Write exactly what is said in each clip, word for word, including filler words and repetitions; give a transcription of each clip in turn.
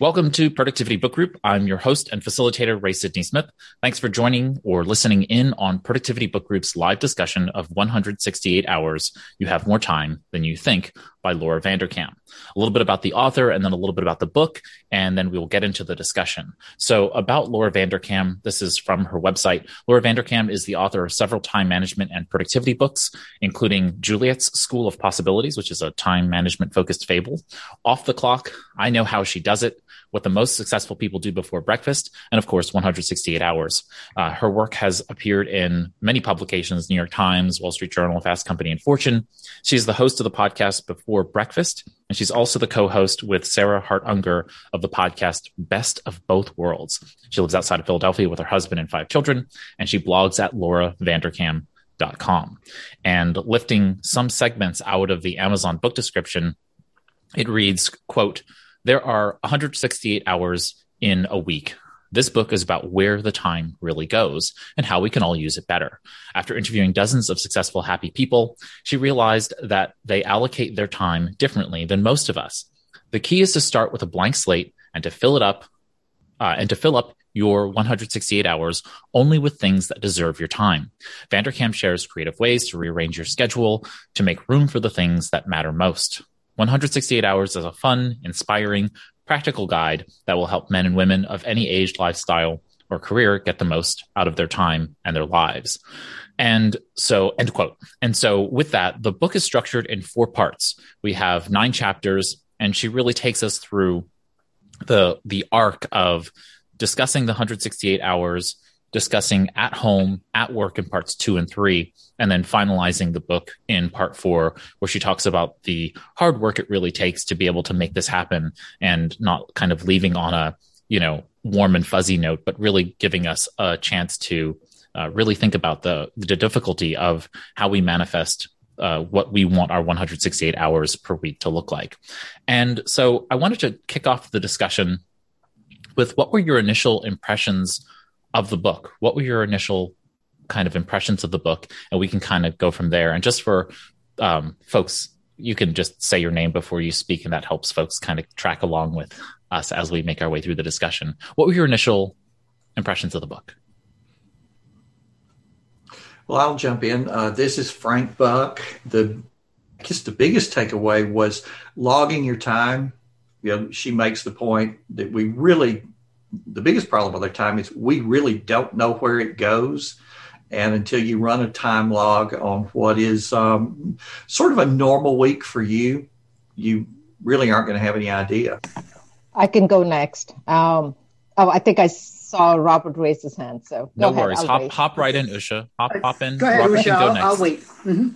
Welcome to Productivity Book Group. I'm your host and facilitator, Ray Sidney Smith. Thanks for joining or listening in on Productivity Book Group's live discussion of one hundred sixty-eight hours, You Have More Time Than You Think, by Laura Vanderkam. A little bit about the author and then a little bit about the book, and then we will get into the discussion. So about Laura Vanderkam, this is from her website. Laura Vanderkam is the author of several time management and productivity books, including Juliet's School of Possibilities, which is a time management-focused fable, Off the Clock, I Know How She Does It, What the Most Successful People Do Before Breakfast, and of course, one hundred sixty-eight hours. Uh, her work has appeared in many publications, New York Times, Wall Street Journal, Fast Company, and Fortune. She's the host of the podcast Before Breakfast, and she's also the co-host with Sarah Hart Unger of the podcast Best of Both Worlds. She lives outside of Philadelphia with her husband and five children, and she blogs at laura vanderkam dot com. And lifting some segments out of the Amazon book description, it reads, quote, "There are one hundred sixty-eight hours in a week. This book is about where the time really goes and how we can all use it better. After interviewing dozens of successful, happy people, she realized that they allocate their time differently than most of us. The key is to start with a blank slate and to fill it up, uh, and to fill up your one hundred sixty-eight hours only with things that deserve your time. Vanderkam shares creative ways to rearrange your schedule to make room for the things that matter most. one hundred sixty-eight hours is a fun, inspiring, practical guide that will help men and women of any age, lifestyle, or career get the most out of their time and their lives." And so, end quote. And so with that, the book is structured in four parts. We have nine chapters, and she really takes us through the, the arc of discussing the one hundred sixty-eight hours, discussing at home, at work in parts two and three, and then finalizing the book in part four, where she talks about the hard work it really takes to be able to make this happen and not kind of leaving on a, you know, warm and fuzzy note, but really giving us a chance to uh, really think about the, the difficulty of how we manifest uh, what we want our one hundred sixty-eight hours per week to look like. And so I wanted to kick off the discussion with, what were your initial impressions of the book? What were your initial kind of impressions of the book? And we can kind of go from there. And just for um, folks, you can just say your name before you speak, and that helps folks kind of track along with us as we make our way through the discussion. What were your initial impressions of the book? Well, I'll jump in. Uh, this is Frank Buck. The, I guess the biggest takeaway was logging your time. You know, she makes the point that we really, the biggest problem with our time is we really don't know where it goes. And until you run a time log on what is um, sort of a normal week for you, you really aren't going to have any idea. I can go next. Um, oh, I think I saw Robert raise his hand. So no worries. Ahead, hop, hop right in, Usha. Hop, hop in. Go ahead, Robert, Usha. Go I'll, I'll wait. Mm-hmm.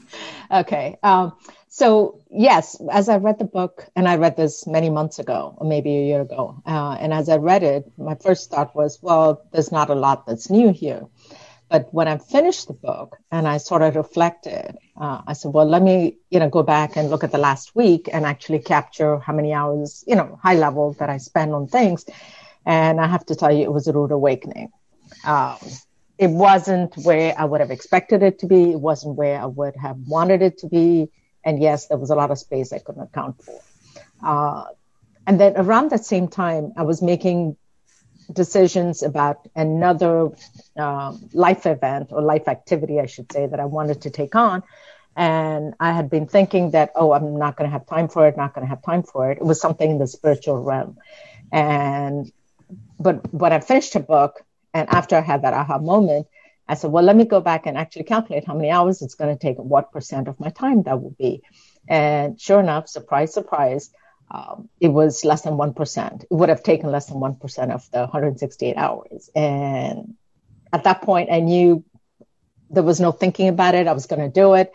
Okay. Um, so yes, as I read the book, and I read this many months ago, or maybe a year ago, uh, and as I read it, my first thought was, well, there's not a lot that's new here. But when I finished the book and I sort of reflected, uh, I said, well, let me, you know, go back and look at the last week and actually capture how many hours, you know, high level that I spend on things. And I have to tell you, it was a rude awakening. Um, it wasn't where I would have expected it to be. It wasn't where I would have wanted it to be. And yes, there was a lot of space I couldn't account for. Uh, and then around that same time, I was making decisions about another um, life event or life activity, I should say, that I wanted to take on. And I had been thinking that, oh, I'm not going to have time for it, not going to have time for it. It was something in the spiritual realm. And but when I finished the book, and after I had that aha moment, I said, well, let me go back and actually calculate how many hours it's going to take and what percent of my time that will be. And sure enough, surprise, surprise, Um, it was less than one percent. It would have taken less than one percent of the one hundred sixty-eight hours. And at that point, I knew there was no thinking about it. I was going to do it.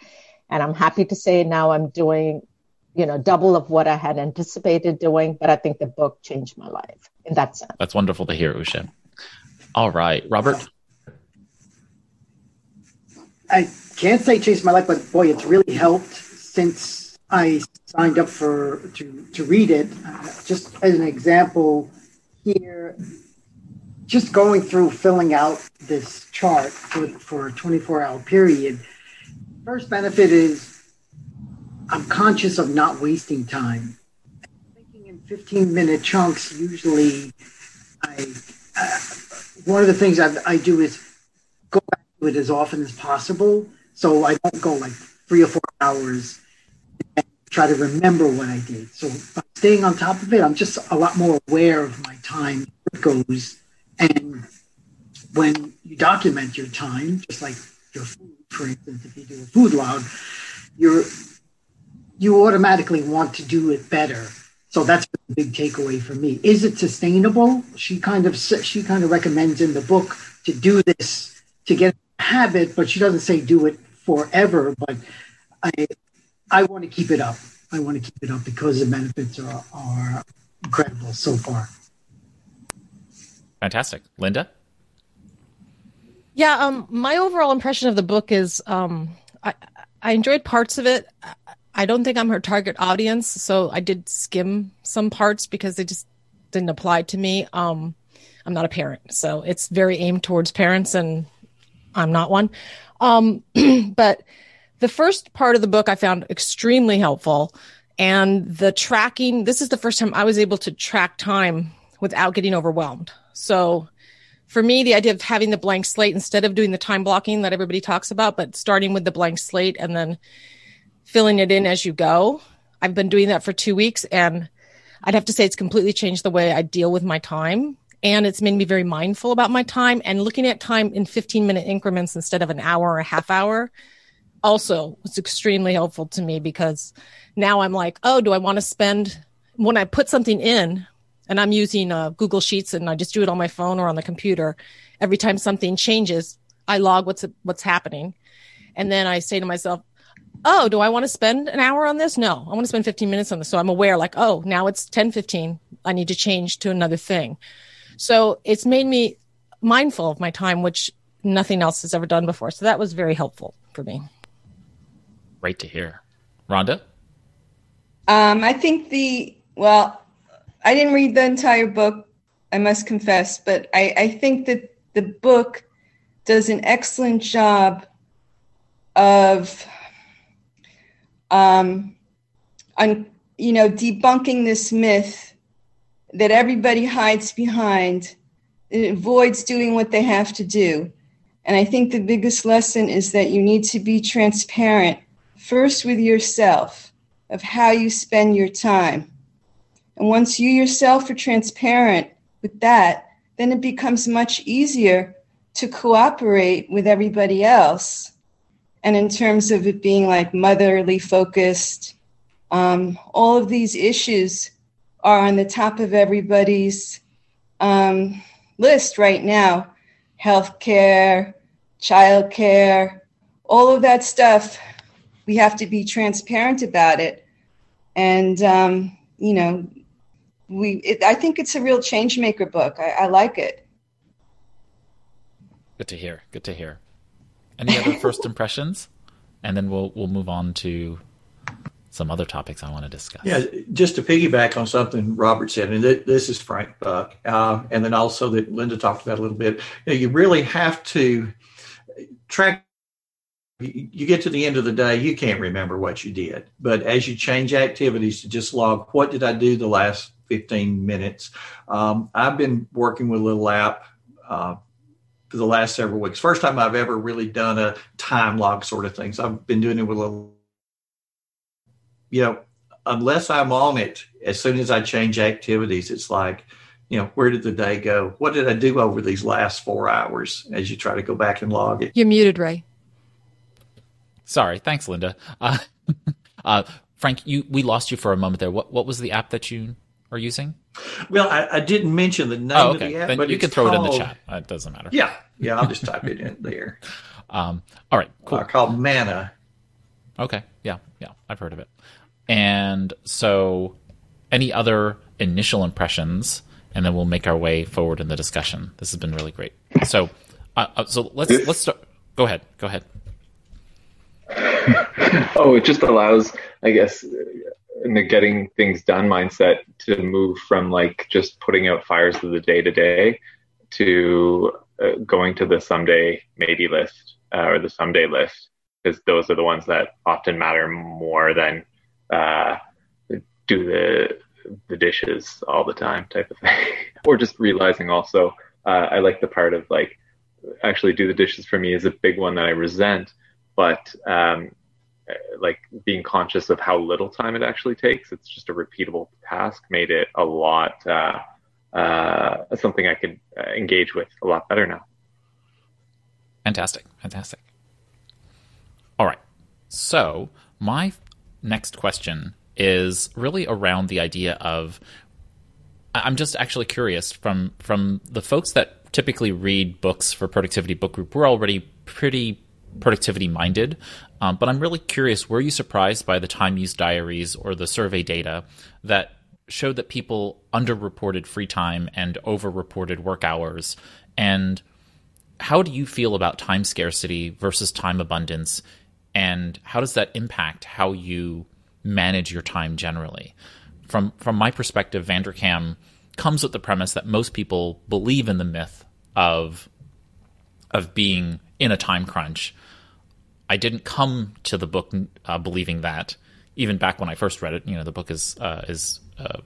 And I'm happy to say now I'm doing, you know, double of what I had anticipated doing. But I think the book changed my life in that sense. That's wonderful to hear, Usha. All right, Robert. I can't say changed my life, but boy, it's really helped since I signed up for to, to read it. Uh, just as an example here, just going through filling out this chart for, for a twenty-four hour period, first benefit is I'm conscious of not wasting time. Thinking in fifteen minute chunks. Usually I, uh, one of the things I, I do is go back to it as often as possible. So I don't go like three or four hours and try to remember what I did. So by staying on top of it, I'm just a lot more aware of my time goes. And when you document your time, just like your food, for instance, if you do a food log, you're, you automatically want to do it better. So that's a big takeaway for me. Is it sustainable? She kind of she kind of recommends in the book to do this to get a habit, but she doesn't say do it forever. But I I want to keep it up. I want to keep it up because the benefits are, are incredible so far. Fantastic. Linda? Yeah, um, my overall impression of the book is um, I, I enjoyed parts of it. I don't think I'm her target audience, so I did skim some parts because they just didn't apply to me. Um, I'm not a parent, so it's very aimed towards parents, and I'm not one. Um, but the first part of the book I found extremely helpful, and the tracking, this is the first time I was able to track time without getting overwhelmed. So for me, the idea of having the blank slate instead of doing the time blocking that everybody talks about, but starting with the blank slate and then filling it in as you go. I've been doing that for two weeks and I'd have to say it's completely changed the way I deal with my time. And it's made me very mindful about my time and looking at time in fifteen minute increments instead of an hour or a half hour. Also, was extremely helpful to me because now I'm like, oh, do I want to spend when I put something in? And I'm using uh, Google Sheets and I just do it on my phone or on the computer. Every time something changes, I log what's what's happening. And then I say to myself, oh, do I want to spend an hour on this? No, I want to spend fifteen minutes on this. So I'm aware like, oh, now it's ten fifteen. I need to change to another thing. So it's made me mindful of my time, which nothing else has ever done before. So that was very helpful for me. Great to hear. Rhonda? Um, I think the, well... I didn't read the entire book, I must confess, but I, I think that the book does an excellent job of, um, on, you know, debunking this myth that everybody hides behind and avoids doing what they have to do. And I think the biggest lesson is that you need to be transparent first with yourself of how you spend your time. And once you yourself are transparent with that, then it becomes much easier to cooperate with everybody else. And in terms of it being like motherly focused, um, all of these issues are on the top of everybody's um, list right now. Healthcare, childcare, all of that stuff. We have to be transparent about it. And, um, you know, We, it, I think it's a real change maker book. I, I like it. Good to hear. Good to hear. Any other first impressions? And then we'll we'll move on to some other topics I want to discuss. Yeah, just to piggyback on something Robert said, and th- this is Frank Buck, uh, and then also that Linda talked about a little bit. You know, you really have to track. You get to the end of the day, you can't remember what you did. But as you change activities to just log, what did I do the last fifteen minutes? Um, I've been working with a little app uh, for the last several weeks. First time I've ever really done a time log sort of thing. So I've been doing it with a little, you know, unless I'm on it, as soon as I change activities, it's like, you know, where did the day go? What did I do over these last four hours as you try to go back and log it? You're muted, Ray. Sorry. Thanks, Linda. Uh, uh, Frank, you, we lost you for a moment there. What what was the app that you are using? Well, I, I didn't mention the name oh, okay. of the app. Then but you can throw called... it in the chat. It doesn't matter. Yeah. Yeah, I'll just type it in there. Um, all right. Cool. Uh, called Mana. Okay. Yeah. Yeah. I've heard of it. And so any other initial impressions, and then we'll make our way forward in the discussion. This has been really great. So uh, so let's let's start. Go ahead. Go ahead. Oh, it just allows, I guess, in the getting things done mindset to move from like just putting out fires of the day to day to uh, going to the someday maybe list uh, or the someday list, because those are the ones that often matter more than uh, do the the dishes all the time type of thing. Or just realizing also, uh, I like the part of like, actually do the dishes for me is a big one that I resent, but um, like being conscious of how little time it actually takes. It's just a repeatable task made it a lot, uh, uh, something I could engage with a lot better now. Fantastic. Fantastic. All right. So my next question is really around the idea of, I'm just actually curious from, from the folks that typically read books for Productivity Book Group, we're already pretty productivity minded, um, but I'm really curious, were you surprised by the time use diaries or the survey data that showed that people underreported free time and overreported work hours? And how do you feel about time scarcity versus time abundance? And how does that impact how you manage your time generally? From from my perspective, Vanderkam comes with the premise that most people believe in the myth of of being in a time crunch. I didn't come to the book uh, believing that. Even back when I first read it, you know, the book is uh, is uh,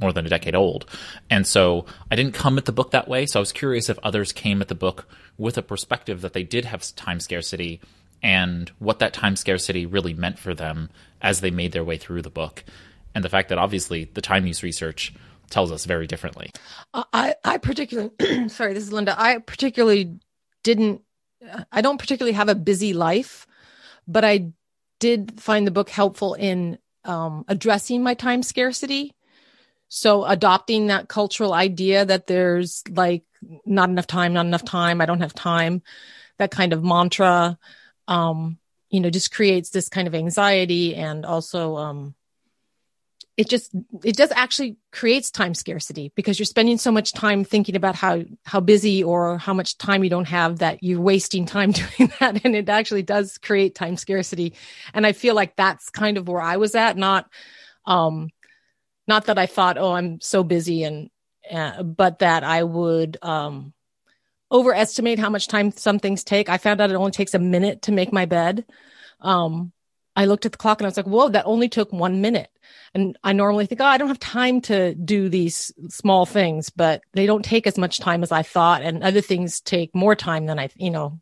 more than a decade old, and so I didn't come at the book that way. So I was curious if others came at the book with a perspective that they did have time scarcity, and what that time scarcity really meant for them as they made their way through the book. And the fact that obviously the time use research tells us very differently. I, I particularly, sorry, this is Linda. I particularly didn't, I don't particularly have a busy life, but I did find the book helpful in um, addressing my time scarcity. So adopting that cultural idea that there's like not enough time, not enough time, I don't have time, that kind of mantra, um, you know, just creates this kind of anxiety. And also, um, it just, it does actually creates time scarcity, because you're spending so much time thinking about how, how busy or how much time you don't have that you're wasting time doing that. And it actually does create time scarcity. And I feel like that's kind of where I was at. Not, um, not that I thought, oh, I'm so busy and, uh, but that I would, um, overestimate how much time some things take. I found out it only takes a minute to make my bed. Um, I looked at the clock and I was like, whoa, that only took one minute. And I normally think, oh, I don't have time to do these small things, but they don't take as much time as I thought. And other things take more time than I, you know,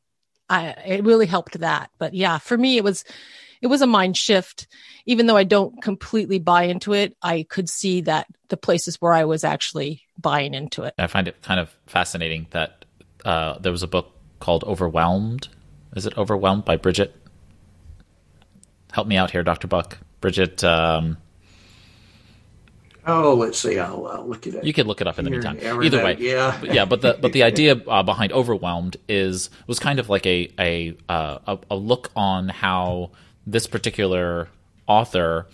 I, it really helped that. But yeah, for me, it was, it was a mind shift. Even though I don't completely buy into it, I could see that the places where I was actually buying into it. I find it kind of fascinating that Uh, there was a book called Overwhelmed. Is it Overwhelmed by Bridget? Help me out here, Doctor Buck. Bridget. Um, oh, let's see. I'll, I'll look it up. You can look it up in the meantime. Either that, way, yeah, but, yeah. But the but the idea uh, behind Overwhelmed is was kind of like a a, uh, a look on how this particular author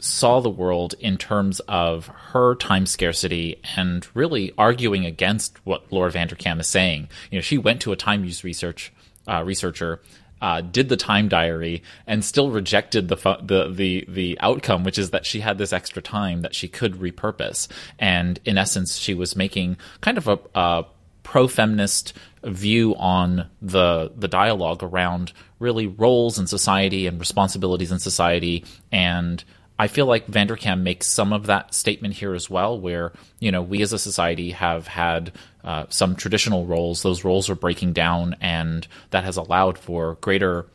saw the world in terms of her time scarcity and really arguing against what Laura Vanderkam is saying. You know, she went to a time use research uh, researcher, uh, did the time diary, and still rejected the, fu- the the the outcome, which is that she had this extra time that she could repurpose. And in essence, she was making kind of a, a pro-feminist view on the the dialogue around really roles in society and responsibilities in society. And I feel like Vanderkam makes some of that statement here as well, where, you know, we as a society have had uh, some traditional roles. Those roles are breaking down, and that has allowed for greater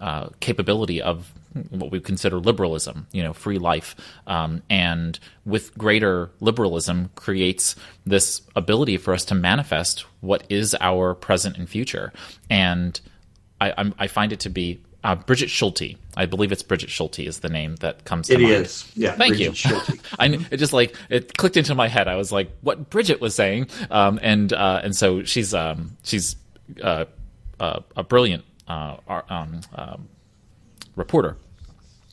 uh, capability of what we consider liberalism, you know, free life. Um, and with greater liberalism creates this ability for us to manifest what is our present and future. And I, I'm, I find it to be Uh, Bridget Schulte, I believe it's Bridget Schulte is the name that comes to it mind. It is, yeah. Thank Bridget you. I it just like it clicked into my head. I was like, what Bridget was saying, um, and uh, and so she's um, she's uh, uh, a brilliant uh, um, uh, reporter,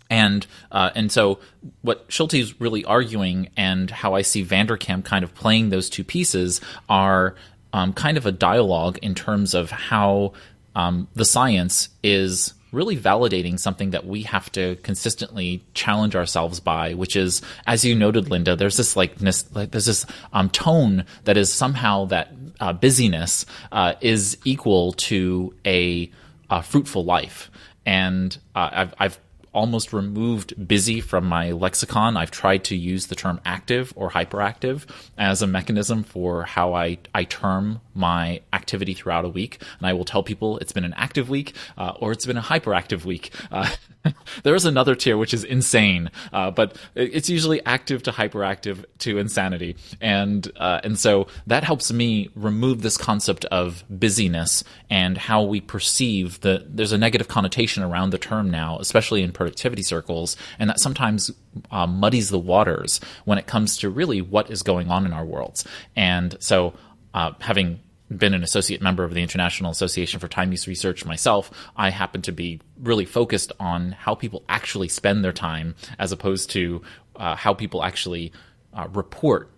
and uh, and so what Schulte is really arguing, and how I see Vanderkam kind of playing those two pieces are um, kind of a dialogue in terms of how um, the science is really validating something that we have to consistently challenge ourselves by, which is, as you noted, Linda, there's this like, this, like there's this um, tone that is somehow that uh, busyness uh, is equal to a, a fruitful life. And uh, I've, I've almost removed busy from my lexicon. I've tried to use the term active or hyperactive as a mechanism for how I, I term my activity throughout a week. And I will tell people it's been an active week uh, or it's been a hyperactive week. Uh, there is another tier, which is insane, uh, but it's usually active to hyperactive to insanity. And uh, and so that helps me remove this concept of busyness and how we perceive the, there's a negative connotation around the term now, especially in productivity circles, and that sometimes uh, muddies the waters when it comes to really what is going on in our worlds. And so uh, having been an associate member of the International Association for Time Use Research myself, I happen to be really focused on how people actually spend their time as opposed to uh, how people actually uh, report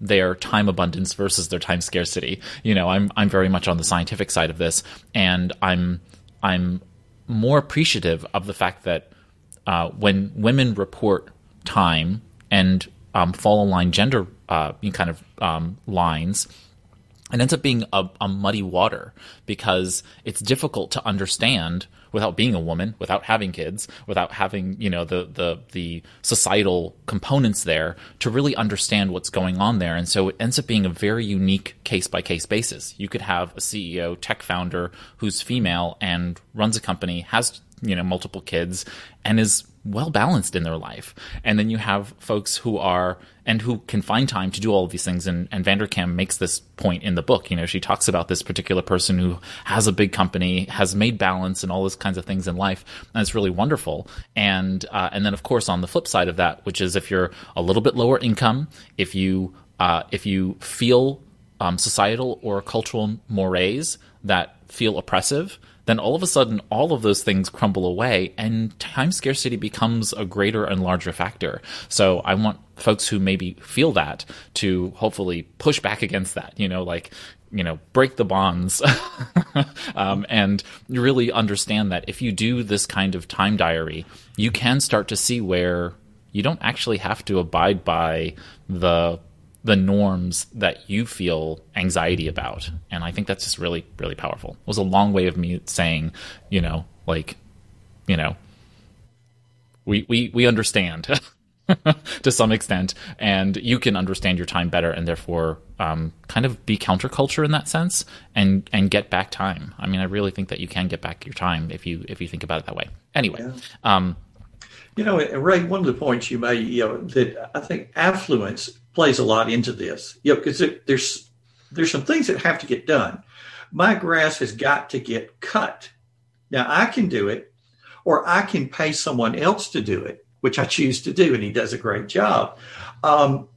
their time abundance versus their time scarcity. You know, I'm I'm very much on the scientific side of this, and I'm I'm more appreciative of the fact that uh, when women report time and um, fall align gender uh, kind of um, lines, it ends up being a, a muddy water because it's difficult to understand without being a woman, without having kids, without having, you know, the, the, the societal components there to really understand what's going on there. And so it ends up being a very unique case by case basis. You could have a C E O, tech founder who's female and runs a company, has, you know, multiple kids and is well balanced in their life. And then you have folks who are and who can find time to do all of these things. And, and Vanderkam makes this point in the book. You know, she talks about this particular person who has a big company, has made balance and all those kinds of things in life. And it's really wonderful. And, uh, and then of course, on the flip side of that, which is if you're a little bit lower income, if you, uh, if you feel, um, societal or cultural mores that feel oppressive, then all of a sudden, all of those things crumble away and time scarcity becomes a greater and larger factor. So I want folks who maybe feel that to hopefully push back against that, you know, like, you know, break the bonds um, and really understand that if you do this kind of time diary, you can start to see where you don't actually have to abide by the the norms that you feel anxiety about. And I think that's just really, really powerful. It was a long way of me saying, you know, like, you know, we, we, we understand to some extent, and you can understand your time better and therefore um, kind of be counterculture in that sense and, and get back time. I mean, I really think that you can get back your time if you, if you think about it that way. Anyway. Yeah. Um, you know, Ray, one of the points you made, you know, that I think affluence plays a lot into this, you know, because there's there's some things that have to get done. My grass has got to get cut. Now I can do it, or I can pay someone else to do it, which I choose to do, and he does a great job. Um,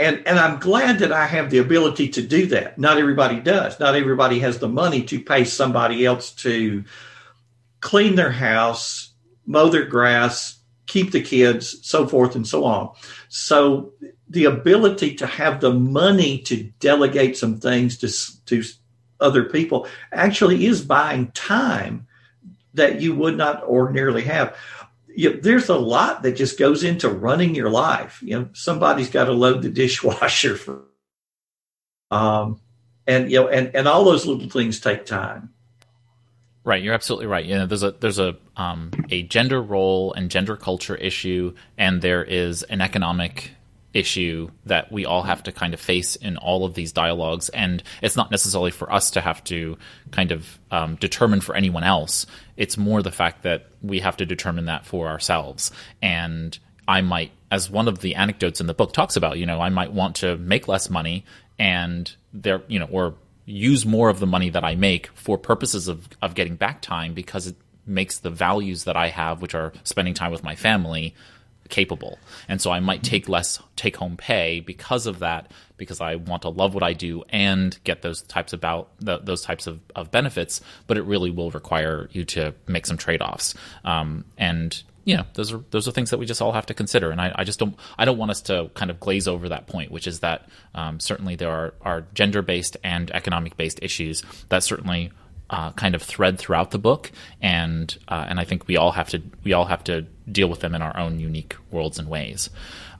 and and I'm glad that I have the ability to do that. Not everybody does. Not everybody has the money to pay somebody else to clean their house, mow their grass, keep the kids, so forth and so on. So the ability to have the money to delegate some things to, to other people actually is buying time that you would not ordinarily have. You know, there's a lot that just goes into running your life. You know, somebody's got to load the dishwasher for, um, and you know, and, and all those little things take time. Right, you're absolutely right. You know, there's a there's a um, a gender role and gender culture issue, and there is an economic issue that we all have to kind of face in all of these dialogues. And it's not necessarily for us to have to kind of um, determine for anyone else. It's more the fact that we have to determine that for ourselves. And I might, as one of the anecdotes in the book talks about, you know, I might want to make less money, and there, you know, or use more of the money that I make for purposes of, of getting back time because it makes the values that I have, which are spending time with my family, capable. And so I might take less take-home pay because of that, because I want to love what I do and get those types about those types of, of benefits, but it really will require you to make some trade-offs. Um, and you know, those are those are things that we just all have to consider. And I, I just don't I don't want us to kind of glaze over that point, which is that um, certainly there are, are gender-based and economic-based issues that certainly uh, kind of thread throughout the book, and uh, and I think we all have to we all have to deal with them in our own unique worlds and ways.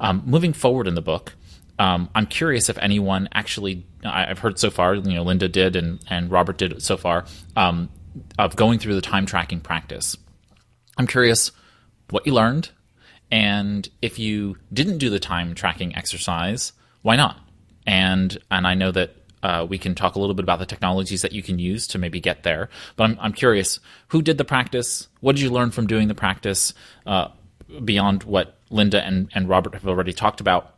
Um, moving forward in the book, um, I'm curious if anyone actually I, I've heard so far, you know, Linda did and and Robert did so far um, of going through the time tracking practice. I'm curious. what you learned, and if you didn't do the time tracking exercise, why not? And and I know that uh, we can talk a little bit about the technologies that you can use to maybe get there. But I'm I'm curious, who did the practice? What did you learn from doing the practice uh, beyond what Linda and, and Robert have already talked about?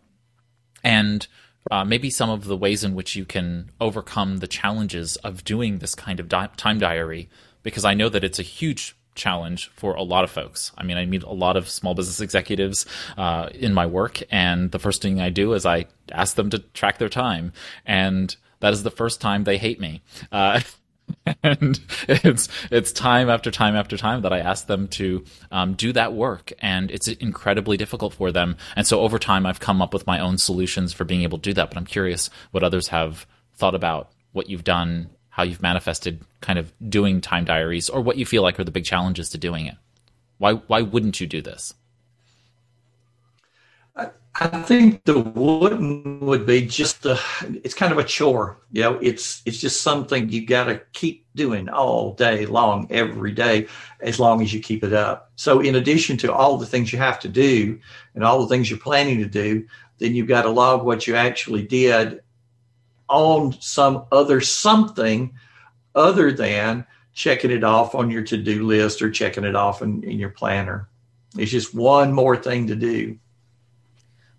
And uh, maybe some of the ways in which you can overcome the challenges of doing this kind of di- time diary, because I know that it's a huge challenge for a lot of folks. I mean, I meet a lot of small business executives uh, in my work, and the first thing I do is I ask them to track their time, and that is the first time they hate me. Uh, and it's it's time after time after time that I ask them to um, do that work, and it's incredibly difficult for them. And so over time, I've come up with my own solutions for being able to do that. But I'm curious what others have thought about what you've done, how you've manifested kind of doing time diaries, or what you feel like are the big challenges to doing it. Why why wouldn't you do this? I, I think the wouldn't would be just a, it's kind of a chore. You know, it's it's just something you got to keep doing all day long, every day, as long as you keep it up. So in addition to all the things you have to do and all the things you're planning to do, then you've got to log what you actually did on some other something other than checking it off on your to-do list or checking it off in, in your planner. It's just one more thing to do.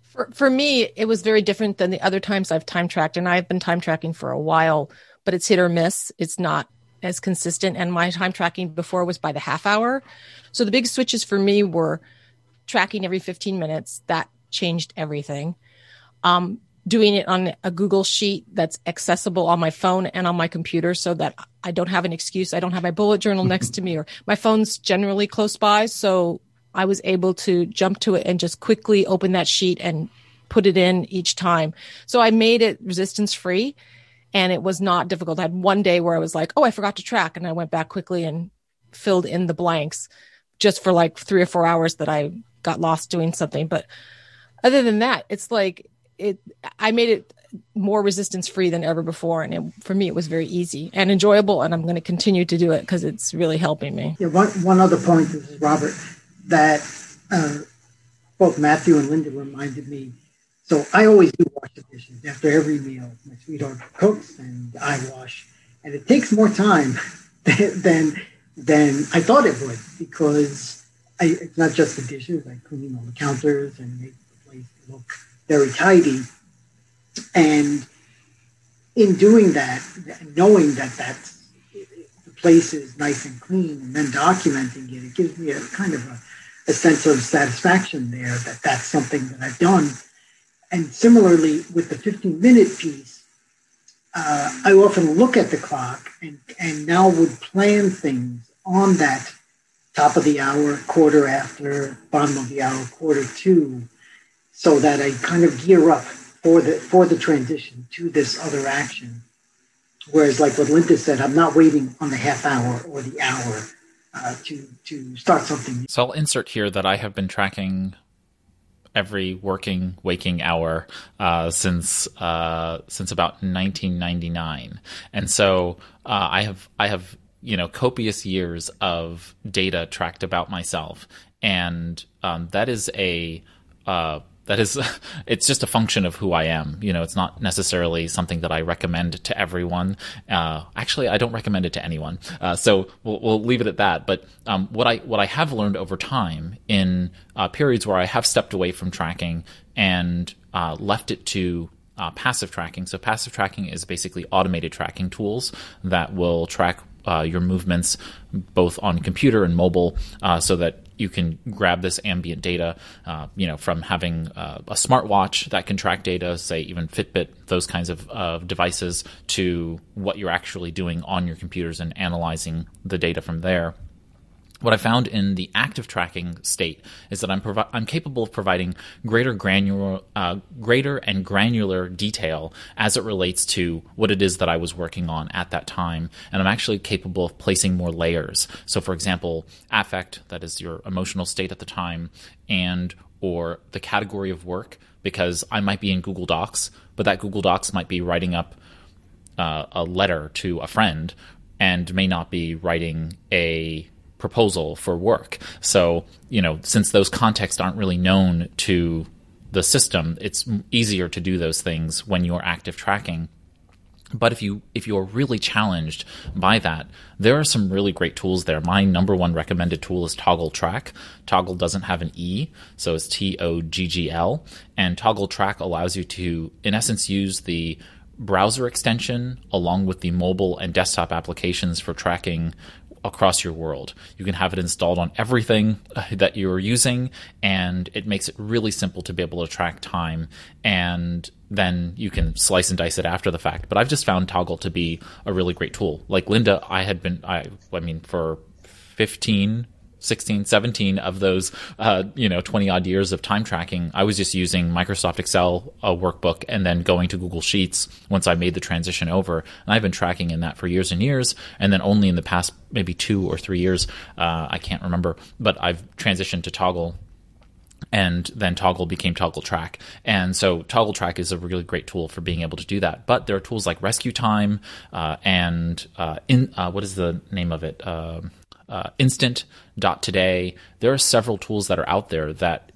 For, for me, it was very different than the other times I've time tracked, and I've been time tracking for a while, but it's hit or miss. It's not as consistent. And my time tracking before was by the half hour. So the big switches for me were tracking every fifteen minutes. That changed everything. Um, doing it on a Google sheet that's accessible on my phone and on my computer so that I don't have an excuse. I don't have my bullet journal next to me, or my phone's generally close by. So I was able to jump to it and just quickly open that sheet and put it in each time. So I made it resistance free, and it was not difficult. I had one day where I was like, oh, I forgot to track. And I went back quickly and filled in the blanks just for like three or four hours that I got lost doing something. But other than that, it's like, It, I made it more resistance free than ever before. And it, for me, it was very easy and enjoyable. And I'm going to continue to do it because it's really helping me. Yeah, one, one other point, this is Robert, that uh, both Matthew and Linda reminded me. So I always do wash the dishes after every meal. My sweetheart cooks and I wash. And it takes more time than than I thought it would, because I, it's not just the dishes. I clean all the counters and make the place look very tidy. And in doing that, knowing that that's, the place is nice and clean, and then documenting it, it gives me a kind of a, a sense of satisfaction there that that's something that I've done. And similarly, with the fifteen-minute piece, uh, I often look at the clock and, and now would plan things on that top of the hour, quarter after, bottom of the hour, quarter two, so that I kind of gear up for the for the transition to this other action. Whereas, like what Linda said, I'm not waiting on the half hour or the hour uh, to, to start something. So I'll insert here that I have been tracking every working, waking hour uh, since uh, since about nineteen ninety-nine. And so uh, I have I have, you know, copious years of data tracked about myself. And um, that is a... Uh, That is, it's just a function of who I am. You know, it's not necessarily something that I recommend to everyone. Uh, actually, I don't recommend it to anyone. Uh, so we'll, we'll leave it at that. But um, what I what I have learned over time in uh, periods where I have stepped away from tracking and uh, left it to uh, passive tracking. So passive tracking is basically automated tracking tools that will track uh, your movements both on computer and mobile, uh, so that you can grab this ambient data, uh, you know, from having uh, a smartwatch that can track data, say even Fitbit, those kinds of uh, devices, to what you're actually doing on your computers and analyzing the data from there. What I found in the active tracking state is that I'm provi- I'm capable of providing greater granular, uh, greater and granular detail as it relates to what it is that I was working on at that time, and I'm actually capable of placing more layers. So, for example, affect, that is your emotional state at the time, and or the category of work, because I might be in Google Docs, but that Google Docs might be writing up uh, a letter to a friend and may not be writing a proposal for work. So, you know, since those contexts aren't really known to the system, it's easier to do those things when you're active tracking. But if you if you're really challenged by that, there are some really great tools there. My number one recommended tool is Toggl Track. Toggl doesn't have an E, so it's T O G G L. And Toggl Track allows you to, in essence, use the browser extension along with the mobile and desktop applications for tracking across your world. You can have it installed on everything that you're using, and it makes it really simple to be able to track time, and then you can slice and dice it after the fact. But I've just found Toggl to be a really great tool. Like Linda, I had been, I, I mean, for fifteen, sixteen, seventeen of those, uh, you know, twenty-odd years of time tracking, I was just using Microsoft Excel, a workbook, and then going to Google Sheets once I made the transition over. And I've been tracking in that for years and years. And then only in the past maybe two or three years, uh, I can't remember, but I've transitioned to Toggl. And then Toggl became Toggl Track. And so Toggl Track is a really great tool for being able to do that. But there are tools like Rescue Time uh, and uh, in uh, what is the name of it? Uh, Uh, instant dot today. There are several tools that are out there that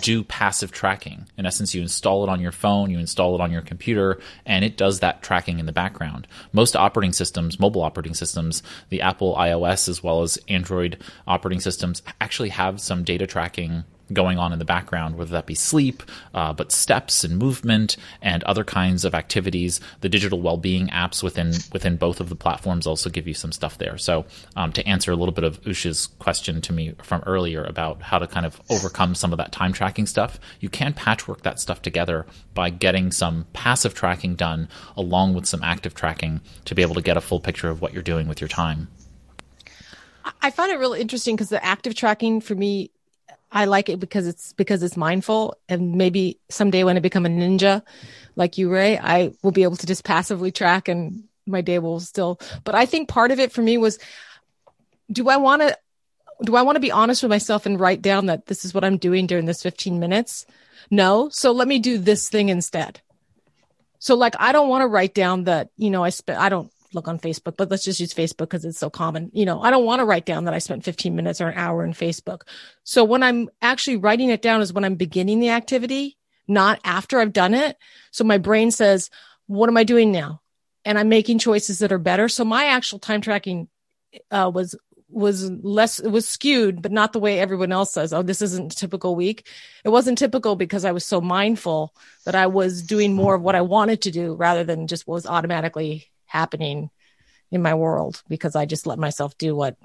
do passive tracking. In essence, you install it on your phone, you install it on your computer, and it does that tracking in the background. Most operating systems, mobile operating systems, the Apple iOS as well as Android operating systems actually have some data tracking going on in the background, whether that be sleep, uh, but steps and movement and other kinds of activities. The digital well-being apps within within both of the platforms also give you some stuff there. So um, to answer a little bit of Usha's question to me from earlier about how to kind of overcome some of that time tracking stuff, you can patchwork that stuff together by getting some passive tracking done along with some active tracking to be able to get a full picture of what you're doing with your time. I found it really interesting because the active tracking for me, I like it because it's because it's mindful, and maybe someday when I become a ninja like you, Ray, I will be able to just passively track and my day will still. But I think part of it for me was, do I want to do I want to be honest with myself and write down that this is what I'm doing during this fifteen minutes? No. So let me do this thing instead. So like, I don't want to write down that, you know, I spent, I don't look on Facebook, but let's just use Facebook because it's so common. You know, I don't want to write down that I spent fifteen minutes or an hour in Facebook. So when I'm actually writing it down is when I'm beginning the activity, not after I've done it. So my brain says, what am I doing now? And I'm making choices that are better. So my actual time tracking uh, was, was less, it was skewed, but not the way everyone else says, oh, this isn't a typical week. It wasn't typical because I was so mindful that I was doing more of what I wanted to do rather than just what was automatically happening in my world, because I just let myself do what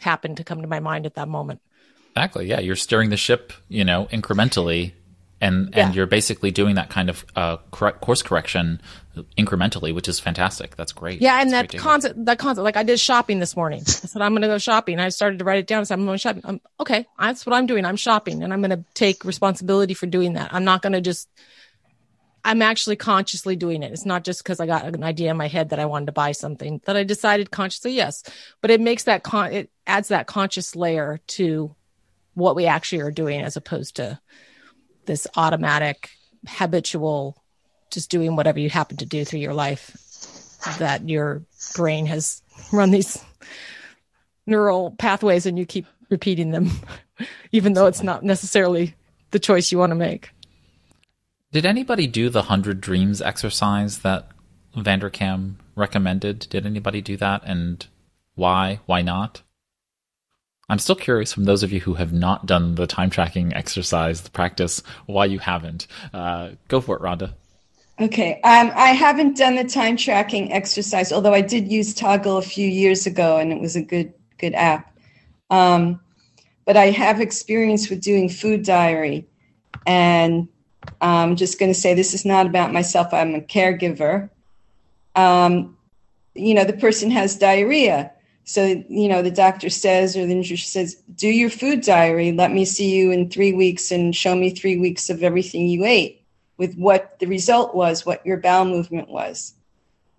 happened to come to my mind at that moment. Exactly. Yeah. You're steering the ship, you know, incrementally, and, yeah. and you're basically doing that kind of uh, cor- course correction incrementally, which is fantastic. That's great. Yeah. And That's that concept, that concept, like I did shopping this morning. I said, I'm going to go shopping. I started to write it down. I said, I'm going shopping. I'm, okay. That's what I'm doing. I'm shopping, and I'm going to take responsibility for doing that. I'm not going to just I'm actually consciously doing it. It's not just because I got an idea in my head that I wanted to buy something that I decided consciously. Yes. But it makes that con- it adds that conscious layer to what we actually are doing, as opposed to this automatic, habitual, just doing whatever you happen to do through your life that your brain has run these neural pathways and you keep repeating them, even though it's not necessarily the choice you want to make. Did anybody do the one hundred Dreams exercise that Vanderkam recommended? Did anybody do that? And why? Why not? I'm still curious from those of you who have not done the time tracking exercise, the practice, why you haven't. Uh, go for it, Rhonda. Okay. Um, I haven't done the time tracking exercise, although I did use Toggl a few years ago, and it was a good good app. Um, but I have experience with doing food diary, and I'm just going to say this is not about myself. I'm a caregiver. Um, you know, the person has diarrhea. So, you know, the doctor says, or the nurse says, do your food diary. Let me see you in three weeks and show me three weeks of everything you ate, with what the result was, what your bowel movement was.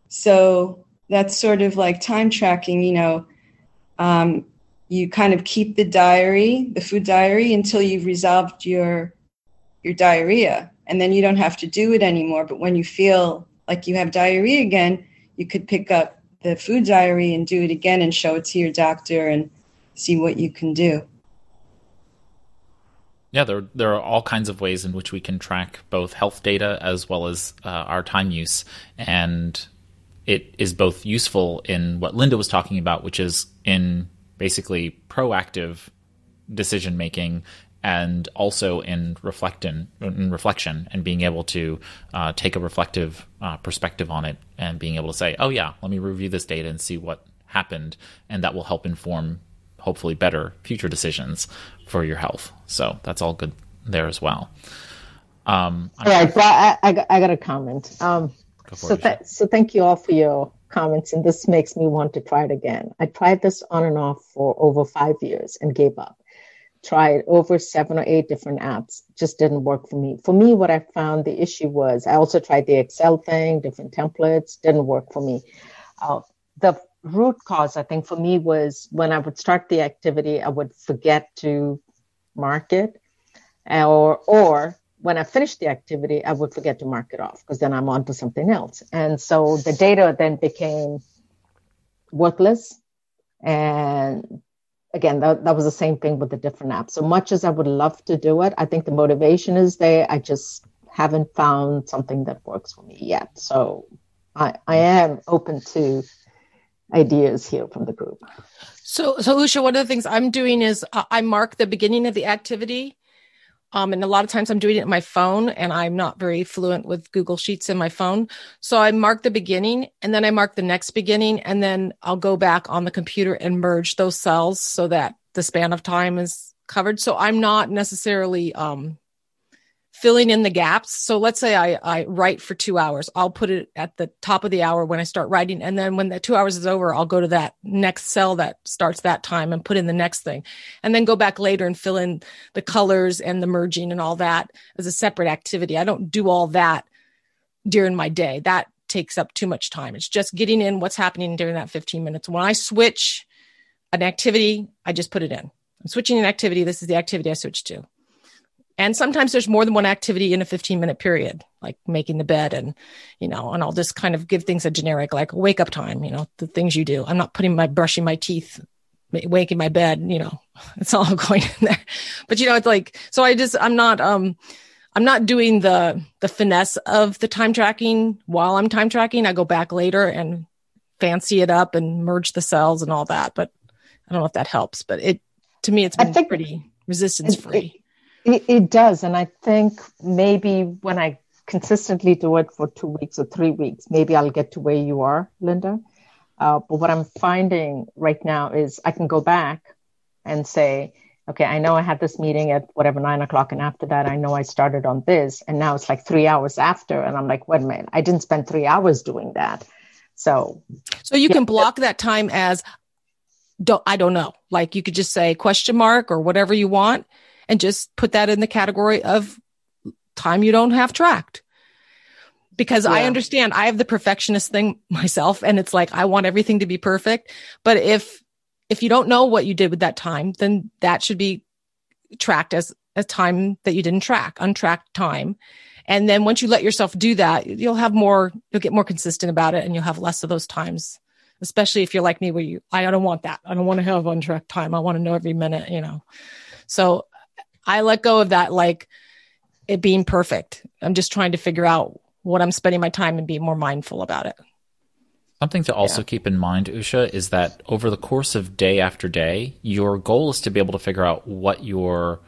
So that's sort of like time tracking, you know, um, you kind of keep the diary, the food diary, until you've resolved your your diarrhea, and then you don't have to do it anymore. But when you feel like you have diarrhea again, you could pick up the food diary and do it again and show it to your doctor and see what you can do. Yeah, there there are all kinds of ways in which we can track both health data as well as uh, our time use. And it is both useful in what Linda was talking about, which is in basically proactive decision making, and also in reflecting, in reflection, and being able to uh, take a reflective uh, perspective on it, and being able to say, oh yeah, let me review this data and see what happened, and that will help inform hopefully better future decisions for your health. So that's all good there as well. Um, all right, so I, I, I got a comment. Um, so, th- so thank you all for your comments, and this makes me want to try it again. I tried this on and off for over five years and gave up. Tried over seven or eight different apps, just didn't work for me. For me, what I found the issue was, I also tried the Excel thing, different templates, didn't work for me. Uh, the root cause, I think, for me was when I would start the activity, I would forget to mark it, or or when I finished the activity, I would forget to mark it off, because then I'm on to something else. And so the data then became worthless. And again, that, that was the same thing with the different apps. So much as I would love to do it, I think the motivation is there. I just haven't found something that works for me yet. So I, I am open to ideas here from the group. So, so Usha, one of the things I'm doing is uh, I mark the beginning of the activity. Um, and a lot of times I'm doing it on my phone, and I'm not very fluent with Google Sheets in my phone. So I mark the beginning, and then I mark the next beginning, and then I'll go back on the computer and merge those cells so that the span of time is covered. So I'm not necessarily um, filling in the gaps. So let's say I, I write for two hours. I'll put it at the top of the hour when I start writing. And then when the two hours is over, I'll go to that next cell that starts that time and put in the next thing, and then go back later and fill in the colors and the merging and all that as a separate activity. I don't do all that during my day. That takes up too much time. It's just getting in what's happening during that fifteen minutes. When I switch an activity, I just put it in. I'm switching an activity. This is the activity I switched to. And sometimes there's more than one activity in a fifteen minute period, like making the bed and, you know, and I'll just kind of give things a generic, like wake up time, you know, the things you do. I'm not putting my brushing my teeth, waking my bed, you know, it's all going in there, but you know, it's like, so I just, I'm not, um, I'm not doing the, the finesse of the time tracking while I'm time tracking. I go back later and fancy it up and merge the cells and all that. But I don't know if that helps, but it, to me, it's been think- pretty resistance free. It, it does. And I think maybe when I consistently do it for two weeks or three weeks, maybe I'll get to where you are, Linda. Uh, but what I'm finding right now is I can go back and say, okay, I know I had this meeting at whatever, nine o'clock. And after that, I know I started on this. And now it's like three hours after. And I'm like, wait a minute, I didn't spend three hours doing that. So, so you yeah. can block that time as don't, I don't know, like you could just say question mark or whatever you want, and just put that in the category of time you don't have tracked. Because yeah. I understand I have the perfectionist thing myself, and it's like, I want everything to be perfect. But if, if you don't know what you did with that time, then that should be tracked as a time that you didn't track, untracked time. And then once you let yourself do that, you'll have more, you'll get more consistent about it, and you'll have less of those times, especially if you're like me, where you, I don't want that. I don't want to have untracked time. I want to know every minute, you know? So I let go of that, like it being perfect. I'm just trying to figure out what I'm spending my time and be more mindful about it. Something to also yeah. keep in mind, Usha, is that over the course of day after day, your goal is to be able to figure out what you're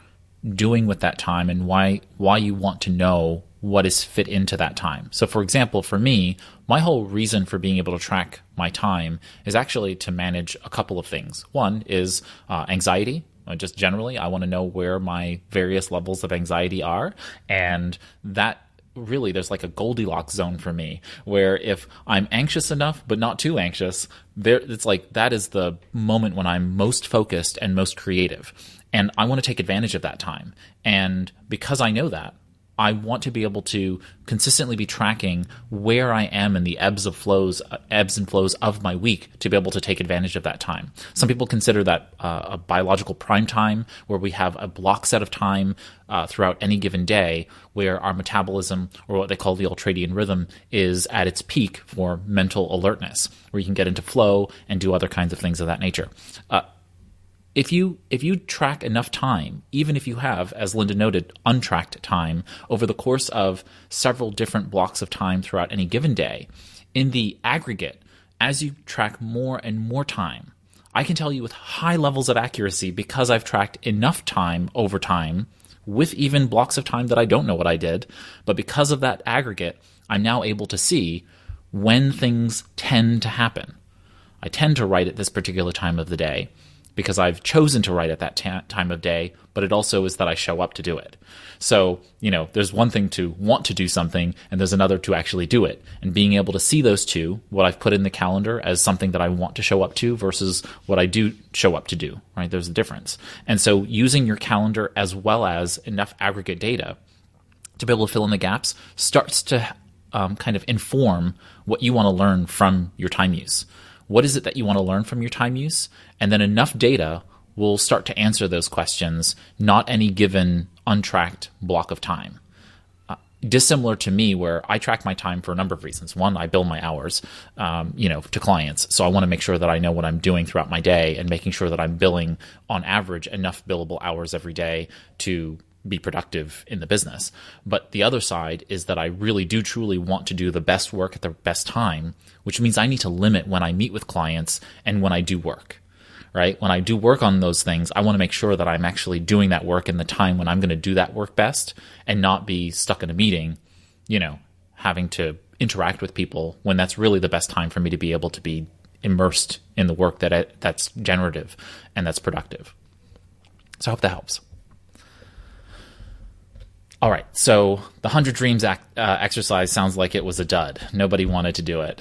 doing with that time and why why you want to know what is fit into that time. So for example, for me, my whole reason for being able to track my time is actually to manage a couple of things. One is uh, anxiety. Just generally, I want to know where my various levels of anxiety are. And that really, there's like a Goldilocks zone for me, where if I'm anxious enough, but not too anxious, there, it's like that is the moment when I'm most focused and most creative. And I want to take advantage of that time. And because I know that, I want to be able to consistently be tracking where I am in the ebbs of flows, ebbs and flows of my week, to be able to take advantage of that time. Some people consider that uh, a biological prime time, where we have a block set of time uh, throughout any given day, where our metabolism, or what they call the ultradian rhythm, is at its peak for mental alertness, where you can get into flow and do other kinds of things of that nature. Uh, If you if you track enough time, even if you have, as Linda noted, untracked time over the course of several different blocks of time throughout any given day, in the aggregate, as you track more and more time, I can tell you with high levels of accuracy, because I've tracked enough time over time, with even blocks of time that I don't know what I did, but because of that aggregate, I'm now able to see when things tend to happen. I tend to write at this particular time of the day because I've chosen to write at that ta- time of day, but it also is that I show up to do it. So, you know, there's one thing to want to do something, and there's another to actually do it. And being able to see those two, what I've put in the calendar as something that I want to show up to versus what I do show up to do, right? There's a difference. And so using your calendar as well as enough aggregate data to be able to fill in the gaps starts to um, kind of inform what you want to learn from your time use. What is it that you want to learn from your time use? And then enough data will start to answer those questions, not any given untracked block of time. Uh, dissimilar to me, where I track my time for a number of reasons. One, I bill my hours, um, you know, to clients. So I want to make sure that I know what I'm doing throughout my day and making sure that I'm billing on average enough billable hours every day to be productive in the business. But the other side is that I really do truly want to do the best work at the best time, which means I need to limit when I meet with clients and when I do work, right? When I do work on those things, I want to make sure that I'm actually doing that work in the time when I'm going to do that work best and not be stuck in a meeting, you know, having to interact with people when that's really the best time for me to be able to be immersed in the work that I, that's generative and that's productive. So I hope that helps. All right, so the one hundred Dreams act, uh, exercise sounds like it was a dud. Nobody wanted to do it.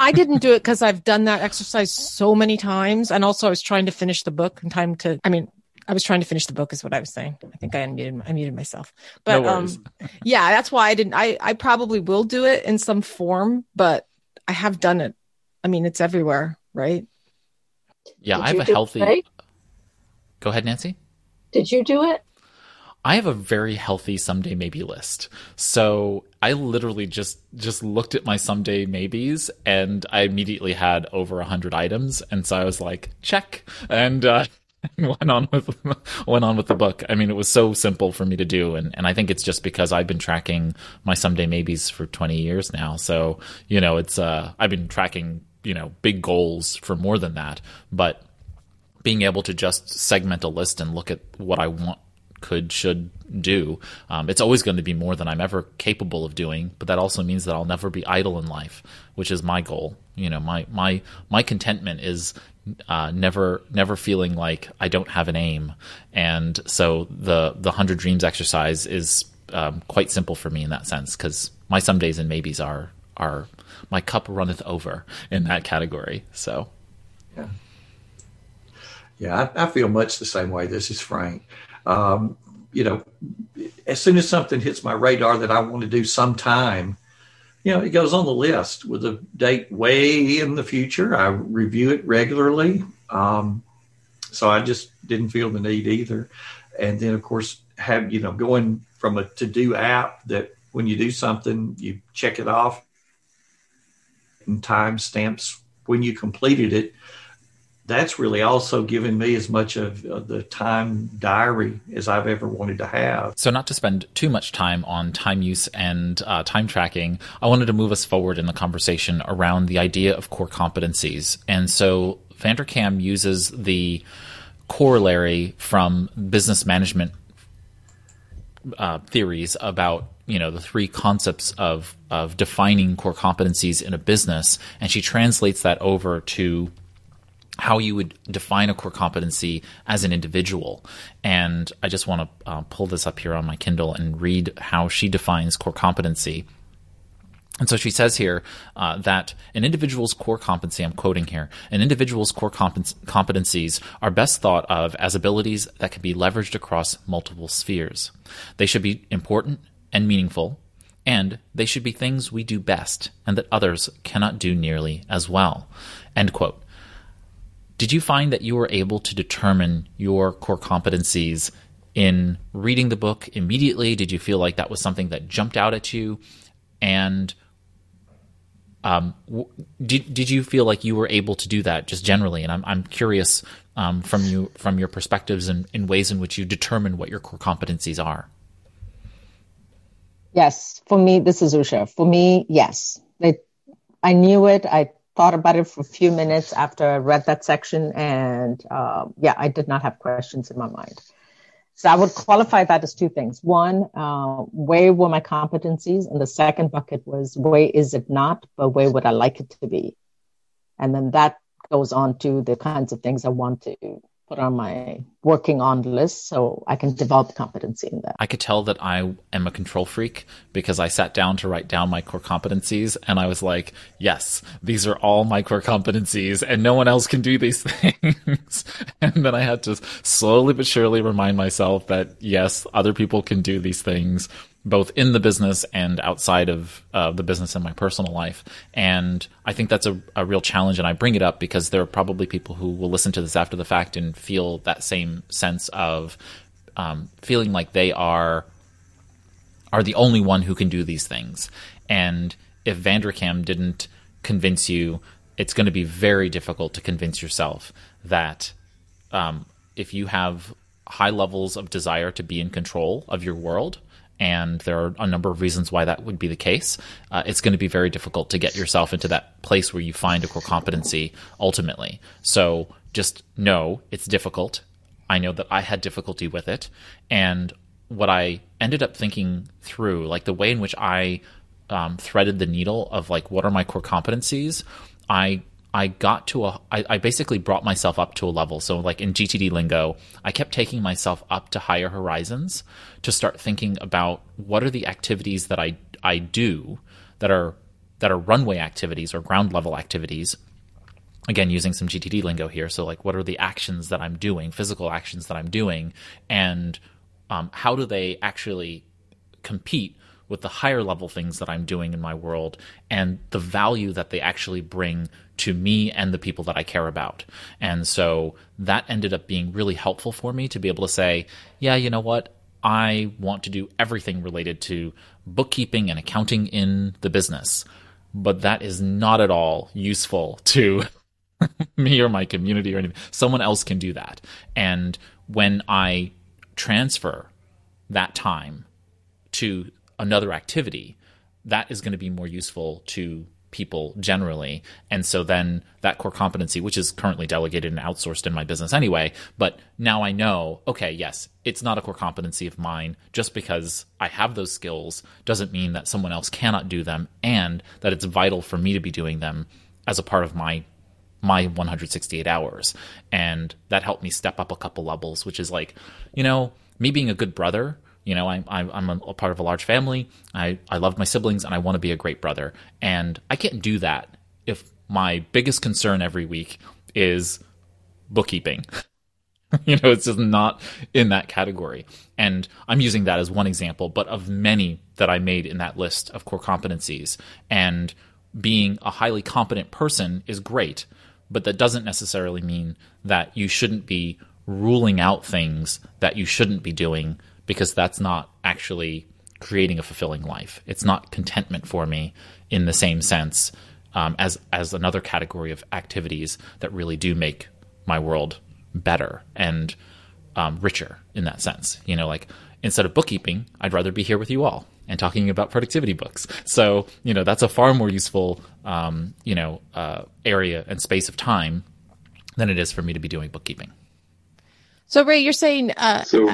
I didn't do it because I've done that exercise so many times. And also I was trying to finish the book in time to, I mean, I was trying to finish the book is what I was saying. I think I unmuted, I muted myself. But no um, yeah, that's why I didn't, I, I probably will do it in some form, but I have done it. I mean, it's everywhere, right? Yeah, Did I have a healthy... It, Go ahead, Nancy. Did you do it? I have a very healthy someday maybe list. So I literally just just looked at my someday maybes and I immediately had over one hundred items. And so I was like, check. And uh, went on with went on with the book. I mean, it was so simple for me to do. And, and I think it's just because I've been tracking my someday maybes for twenty years now. So, you know, it's uh, I've been tracking, you know, big goals for more than that. But being able to just segment a list and look at what I want, could, should do. Um, it's always going to be more than I'm ever capable of doing, but that also means that I'll never be idle in life, which is my goal. You know, my, my, my contentment is, uh, never, never feeling like I don't have an aim. And so the, the one hundred Dreams exercise is, um, quite simple for me in that sense, because my some days and maybes are, are my cup runneth over in that category. So. Yeah. Yeah. I, I feel much the same way. This is Frank. Um, you know, as soon as something hits my radar that I want to do sometime, you know, it goes on the list with a date way in the future. I review it regularly. Um, so I just didn't feel the need either. And then, of course, have, you know, going from a to-do app that when you do something, you check it off and timestamps when you completed it. That's really also given me as much of, of the time diary as I've ever wanted to have. So not to spend too much time on time use and uh, time tracking, I wanted to move us forward in the conversation around the idea of core competencies. And so Vanderkam uses the corollary from business management uh, theories about, you know, the three concepts of, of defining core competencies in a business. And she translates that over to how you would define a core competency as an individual. And I just want to uh, pull this up here on my Kindle and read how she defines core competency. And so she says here uh, that an individual's core competency, I'm quoting here, an individual's core compet- competencies are best thought of as abilities that can be leveraged across multiple spheres. They should be important and meaningful, and they should be things we do best and that others cannot do nearly as well, end quote. Did you find that you were able to determine your core competencies in reading the book immediately? Did you feel like that was something that jumped out at you? And Um, w- did did you feel like you were able to do that just generally? And I'm I'm curious um, from you from your perspectives and in ways in which you determine what your core competencies are. Yes, for me, this is Usha. For me, yes, it, I knew it. I thought about it for a few minutes after I read that section, and uh, yeah, I did not have questions in my mind. So I would qualify that as two things. One, uh, where were my competencies? And the second bucket was, where is it not, but where would I like it to be? And then that goes on to the kinds of things I want to put on my working on list so I can develop competency in that. I could tell that I am a control freak because I sat down to write down my core competencies and I was like, yes, these are all my core competencies and no one else can do these things. And then I had to slowly but surely remind myself that, yes, other people can do these things, both in the business and outside of uh, the business in my personal life. And I think that's a, a real challenge. And I bring it up because there are probably people who will listen to this after the fact and feel that same sense of um, feeling like they are are the only one who can do these things. And if Vanderkam didn't convince you, it's going to be very difficult to convince yourself that um, if you have high levels of desire to be in control of your world, and there are a number of reasons why that would be the case, uh, it's going to be very difficult to get yourself into that place where you find a core competency ultimately. So just know it's difficult. I know that I had difficulty with it. And what I ended up thinking through, like the way in which I um, threaded the needle of like, what are my core competencies? I I got to a, I, I basically brought myself up to a level. So like in G T D lingo, I kept taking myself up to higher horizons to start thinking about what are the activities that I, I do that are, that are runway activities or ground level activities. Again, using some G T D lingo here. So like, what are the actions that I'm doing, physical actions that I'm doing, and um, how do they actually compete with the higher level things that I'm doing in my world and the value that they actually bring to me and the people that I care about. And so that ended up being really helpful for me to be able to say, yeah, you know what? I want to do everything related to bookkeeping and accounting in the business, but that is not at all useful to me or my community or anything. Someone else can do that. And when I transfer that time to another activity, that is going to be more useful to people generally. And so then that core competency, which is currently delegated and outsourced in my business anyway, but now I know, okay, yes, it's not a core competency of mine. Just because I have those skills doesn't mean that someone else cannot do them and that it's vital for me to be doing them as a part of my my one hundred sixty-eight hours. And that helped me step up a couple levels, which is like, you know, me being a good brother. You know, I, I, I'm a part of a large family. I, I love my siblings and I want to be a great brother. And I can't do that if my biggest concern every week is bookkeeping. You know, it's just not in that category. And I'm using that as one example, but of many that I made in that list of core competencies. And being a highly competent person is great, but that doesn't necessarily mean that you shouldn't be ruling out things that you shouldn't be doing, because that's not actually creating a fulfilling life. It's not contentment for me in the same sense um, as as another category of activities that really do make my world better and um, richer in that sense. You know, like instead of bookkeeping, I'd rather be here with you all and talking about productivity books. So, you know, that's a far more useful, um, you know, uh, area and space of time than it is for me to be doing bookkeeping. So, Ray, you're saying... Uh, so-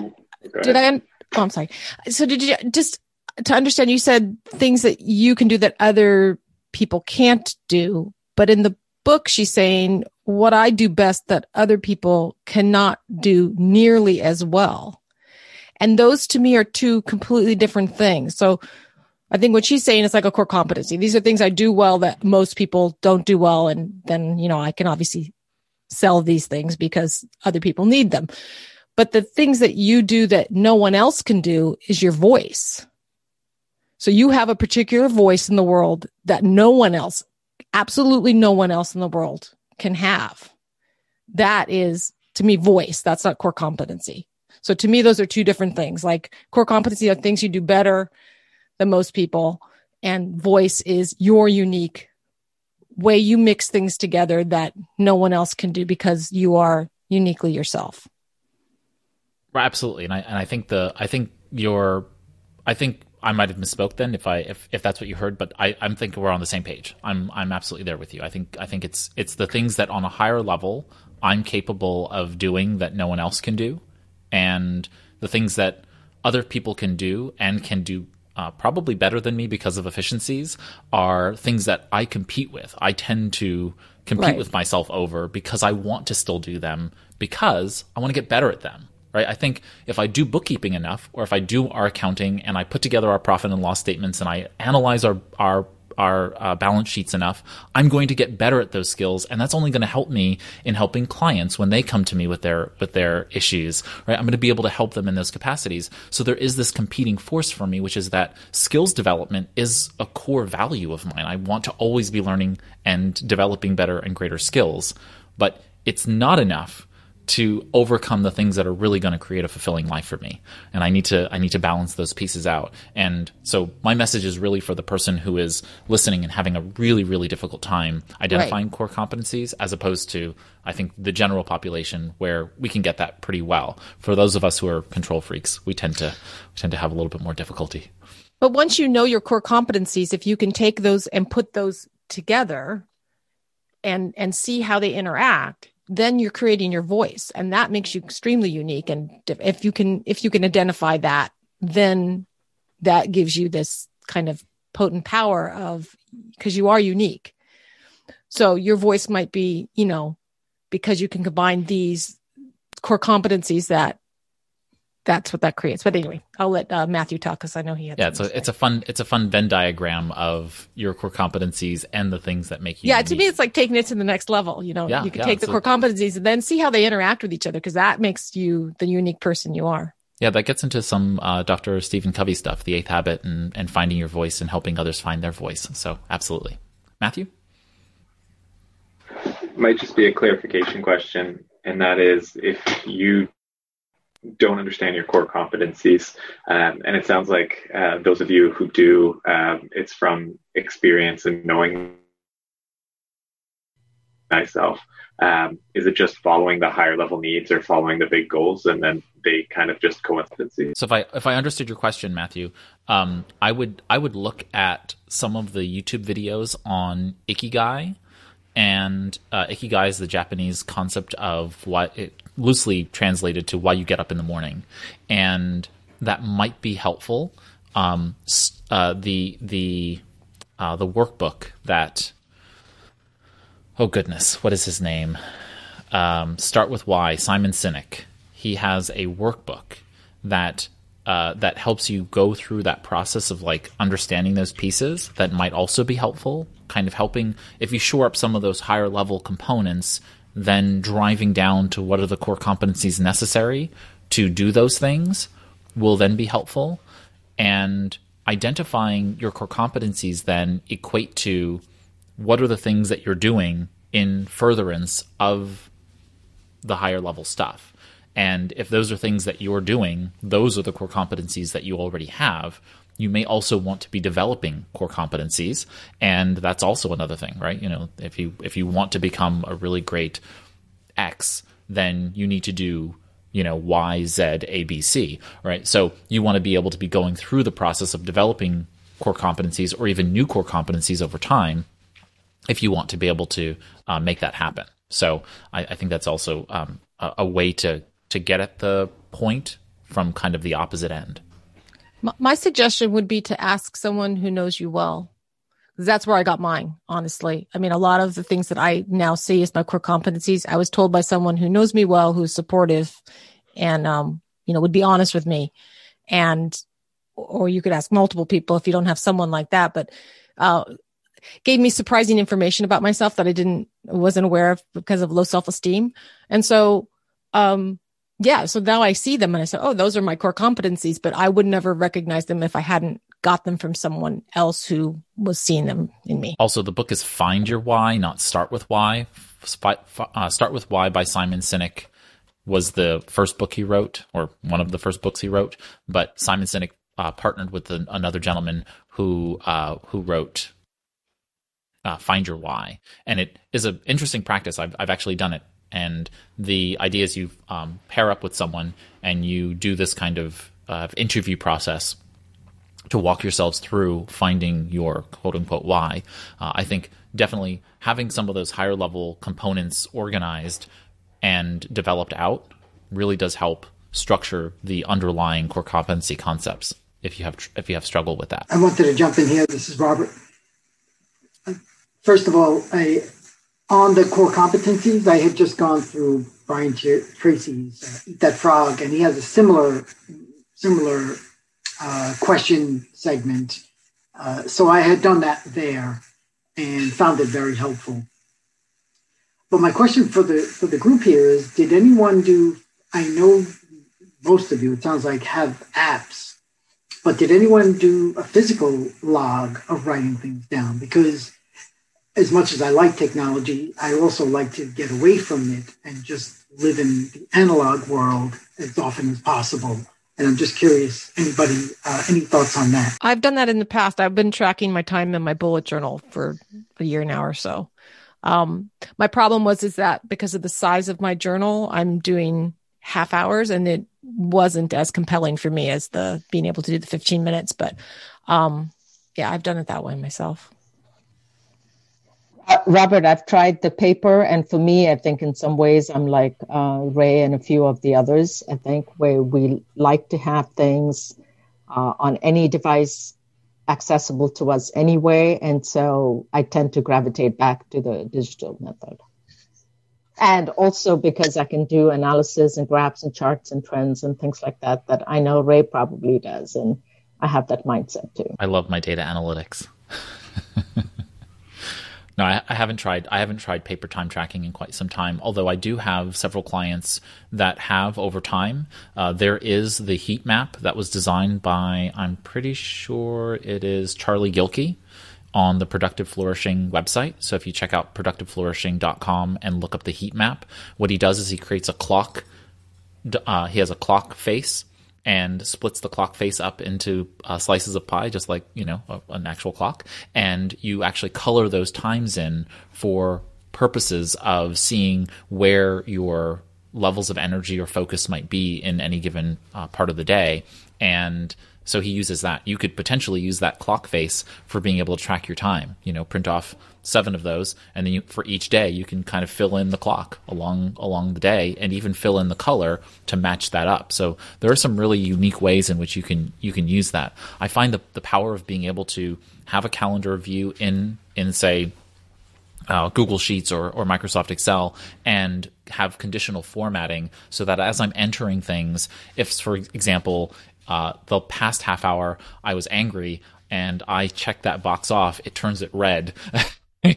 Did I? Un- oh, I'm sorry. So did you just to understand? You said things that you can do that other people can't do, but in the book, she's saying what I do best that other people cannot do nearly as well, and those to me are two completely different things. So I think what she's saying is like a core competency. These are things I do well that most people don't do well, and then you know I can obviously sell these things because other people need them. But the things that you do that no one else can do is your voice. So you have a particular voice in the world that no one else, absolutely no one else in the world can have. That is, to me, voice. That's not core competency. So to me, those are two different things. Like core competency are things you do better than most people, and voice is your unique way you mix things together that no one else can do because you are uniquely yourself. Absolutely. And I, and I think the, I think your, I think I might've misspoke then if I, if, if that's what you heard, but I, I'm thinking we're on the same page. I'm, I'm absolutely there with you. I think, I think it's, it's the things that on a higher level I'm capable of doing that no one else can do. And the things that other people can do and can do Uh, probably better than me because of efficiencies are things that I compete with. I tend to compete right. with myself over because I want to still do them because I want to get better at them, right? I think if I do bookkeeping enough, or if I do our accounting and I put together our profit and loss statements and I analyze our, our, our uh, balance sheets enough, I'm going to get better at those skills. And that's only going to help me in helping clients when they come to me with their, with their issues, right? I'm going to be able to help them in those capacities. So there is this competing force for me, which is that skills development is a core value of mine. I want to always be learning and developing better and greater skills, but it's not enough to overcome the things that are really going to create a fulfilling life for me. And I need to, I need to balance those pieces out. And so my message is really for the person who is listening and having a really, really difficult time identifying right. core competencies, as opposed to, I think, the general population, where we can get that pretty well. For those of us who are control freaks, we tend to, we tend to have a little bit more difficulty. But once you know your core competencies, if you can take those and put those together and, and see how they interact, then you're creating your voice, and that makes you extremely unique. And if you can, if you can identify that, then that gives you this kind of potent power of, because you are unique. So your voice might be, you know, because you can combine these core competencies, that that's what that creates. But anyway, I'll let uh, Matthew talk, because I know he had. Yeah, so it's a fun, it's a fun Venn diagram of your core competencies and the things that make you. Yeah, unique. To me, it's like taking it to the next level. You know, yeah, you can yeah, take the core a, competencies and then see how they interact with each other, because that makes you the unique person you are. Yeah, that gets into some uh, Doctor Stephen Covey stuff, The Eighth Habit, and and finding your voice and helping others find their voice. So absolutely, Matthew. Might just be a clarification question, and that is if you don't understand your core competencies. Um, and it sounds like uh, those of you who do, um, it's from experience and knowing myself. Um, is it just following the higher level needs or following the big goals, and then they kind of just coincidences? So if I if I understood your question, Matthew, um, I would I would look at some of the YouTube videos on Ikigai. And uh, Ikigai is the Japanese concept of what it loosely translated to why you get up in the morning. And that might be helpful. Um, uh, the the uh, the workbook that, oh goodness, what is his name? Um, Start With Why, Simon Sinek. He has a workbook that Uh, that helps you go through that process of like understanding those pieces. That might also be helpful, kind of helping if you shore up some of those higher level components, then driving down to what are the core competencies necessary to do those things will then be helpful. And identifying your core competencies then equate to what are the things that you're doing in furtherance of the higher level stuff. And if those are things that you're doing, those are the core competencies that you already have. You may also want to be developing core competencies. And that's also another thing, right? You know, if you, if you want to become a really great X, then you need to do, you know, Y, Z, A, B, C, right? So you want to be able to be going through the process of developing core competencies or even new core competencies over time if you want to be able to uh, make that happen. So I, I think that's also um, a, a way to, to get at the point from kind of the opposite end. My suggestion would be to ask someone who knows you well. That's where I got mine, honestly. I mean, a lot of the things that I now see as my core competencies, I was told by someone who knows me well, who's supportive and, um, you know, would be honest with me. And, or you could ask multiple people if you don't have someone like that, but, uh, gave me surprising information about myself that I didn't, wasn't aware of because of low self-esteem. And so, um, yeah. So now I see them and I say, oh, those are my core competencies, but I would never recognize them if I hadn't got them from someone else who was seeing them in me. Also, the book is Find Your Why, not Start With Why. Uh, Start With Why by Simon Sinek was the first book he wrote, or one of the first books he wrote. But Simon Sinek uh, partnered with the, another gentleman who uh, who wrote uh, Find Your Why. And it is an interesting practice. I've, I've actually done it. And the idea is you um, pair up with someone and you do this kind of uh, interview process to walk yourselves through finding your quote-unquote why. Uh, I think definitely having some of those higher-level components organized and developed out really does help structure the underlying core competency concepts if you have tr- if you have struggle with that. I wanted to jump in here. This is Robert. First of all, I, on the core competencies, I had just gone through Brian Tracy's uh, Eat That Frog, and he has a similar similar uh, question segment. Uh, so I had done that there and found it very helpful. But my question for the for the group here is, did anyone do, I know most of you, it sounds like, have apps, but did anyone do a physical log of writing things down? Because as much as I like technology, I also like to get away from it and just live in the analog world as often as possible. And I'm just curious, anybody, uh, any thoughts on that? I've done that in the past. I've been tracking my time in my bullet journal for a year now or so. Um, my problem was, is that because of the size of my journal, I'm doing half hours and it wasn't as compelling for me as the being able to do the fifteen minutes. But, um, yeah, I've done it that way myself. Uh, Robert, I've tried the paper. And for me, I think in some ways I'm like, uh, Ray and a few of the others, I think, where we like to have things, uh, on any device accessible to us anyway. And so I tend to gravitate back to the digital method. And also because I can do analysis and graphs and charts and trends and things like that, that I know Ray probably does. And I have that mindset too. I love my data analytics. No, I, I haven't tried. I haven't tried paper time tracking in quite some time, although I do have several clients that have over time. Uh, there is the heat map that was designed by, I'm pretty sure it is Charlie Gilkey on the Productive Flourishing website. So if you check out productive flourishing dot com and look up the heat map, what he does is he creates a clock. Uh, he has a clock face and splits the clock face up into uh, slices of pie, just like, you know, a, an actual clock. And you actually color those times in for purposes of seeing where your levels of energy or focus might be in any given uh, part of the day. And so he uses that. You could potentially use that clock face for being able to track your time, you know, print off seven of those. And then you, for each day, you can kind of fill in the clock along along the day and even fill in the color to match that up. So there are some really unique ways in which you can you can use that. I find the, the power of being able to have a calendar view in, in say, Uh, Google Sheets or, or Microsoft Excel and have conditional formatting so that as I'm entering things, if, for example, uh, the past half hour I was angry and I checked that box off, it turns it red.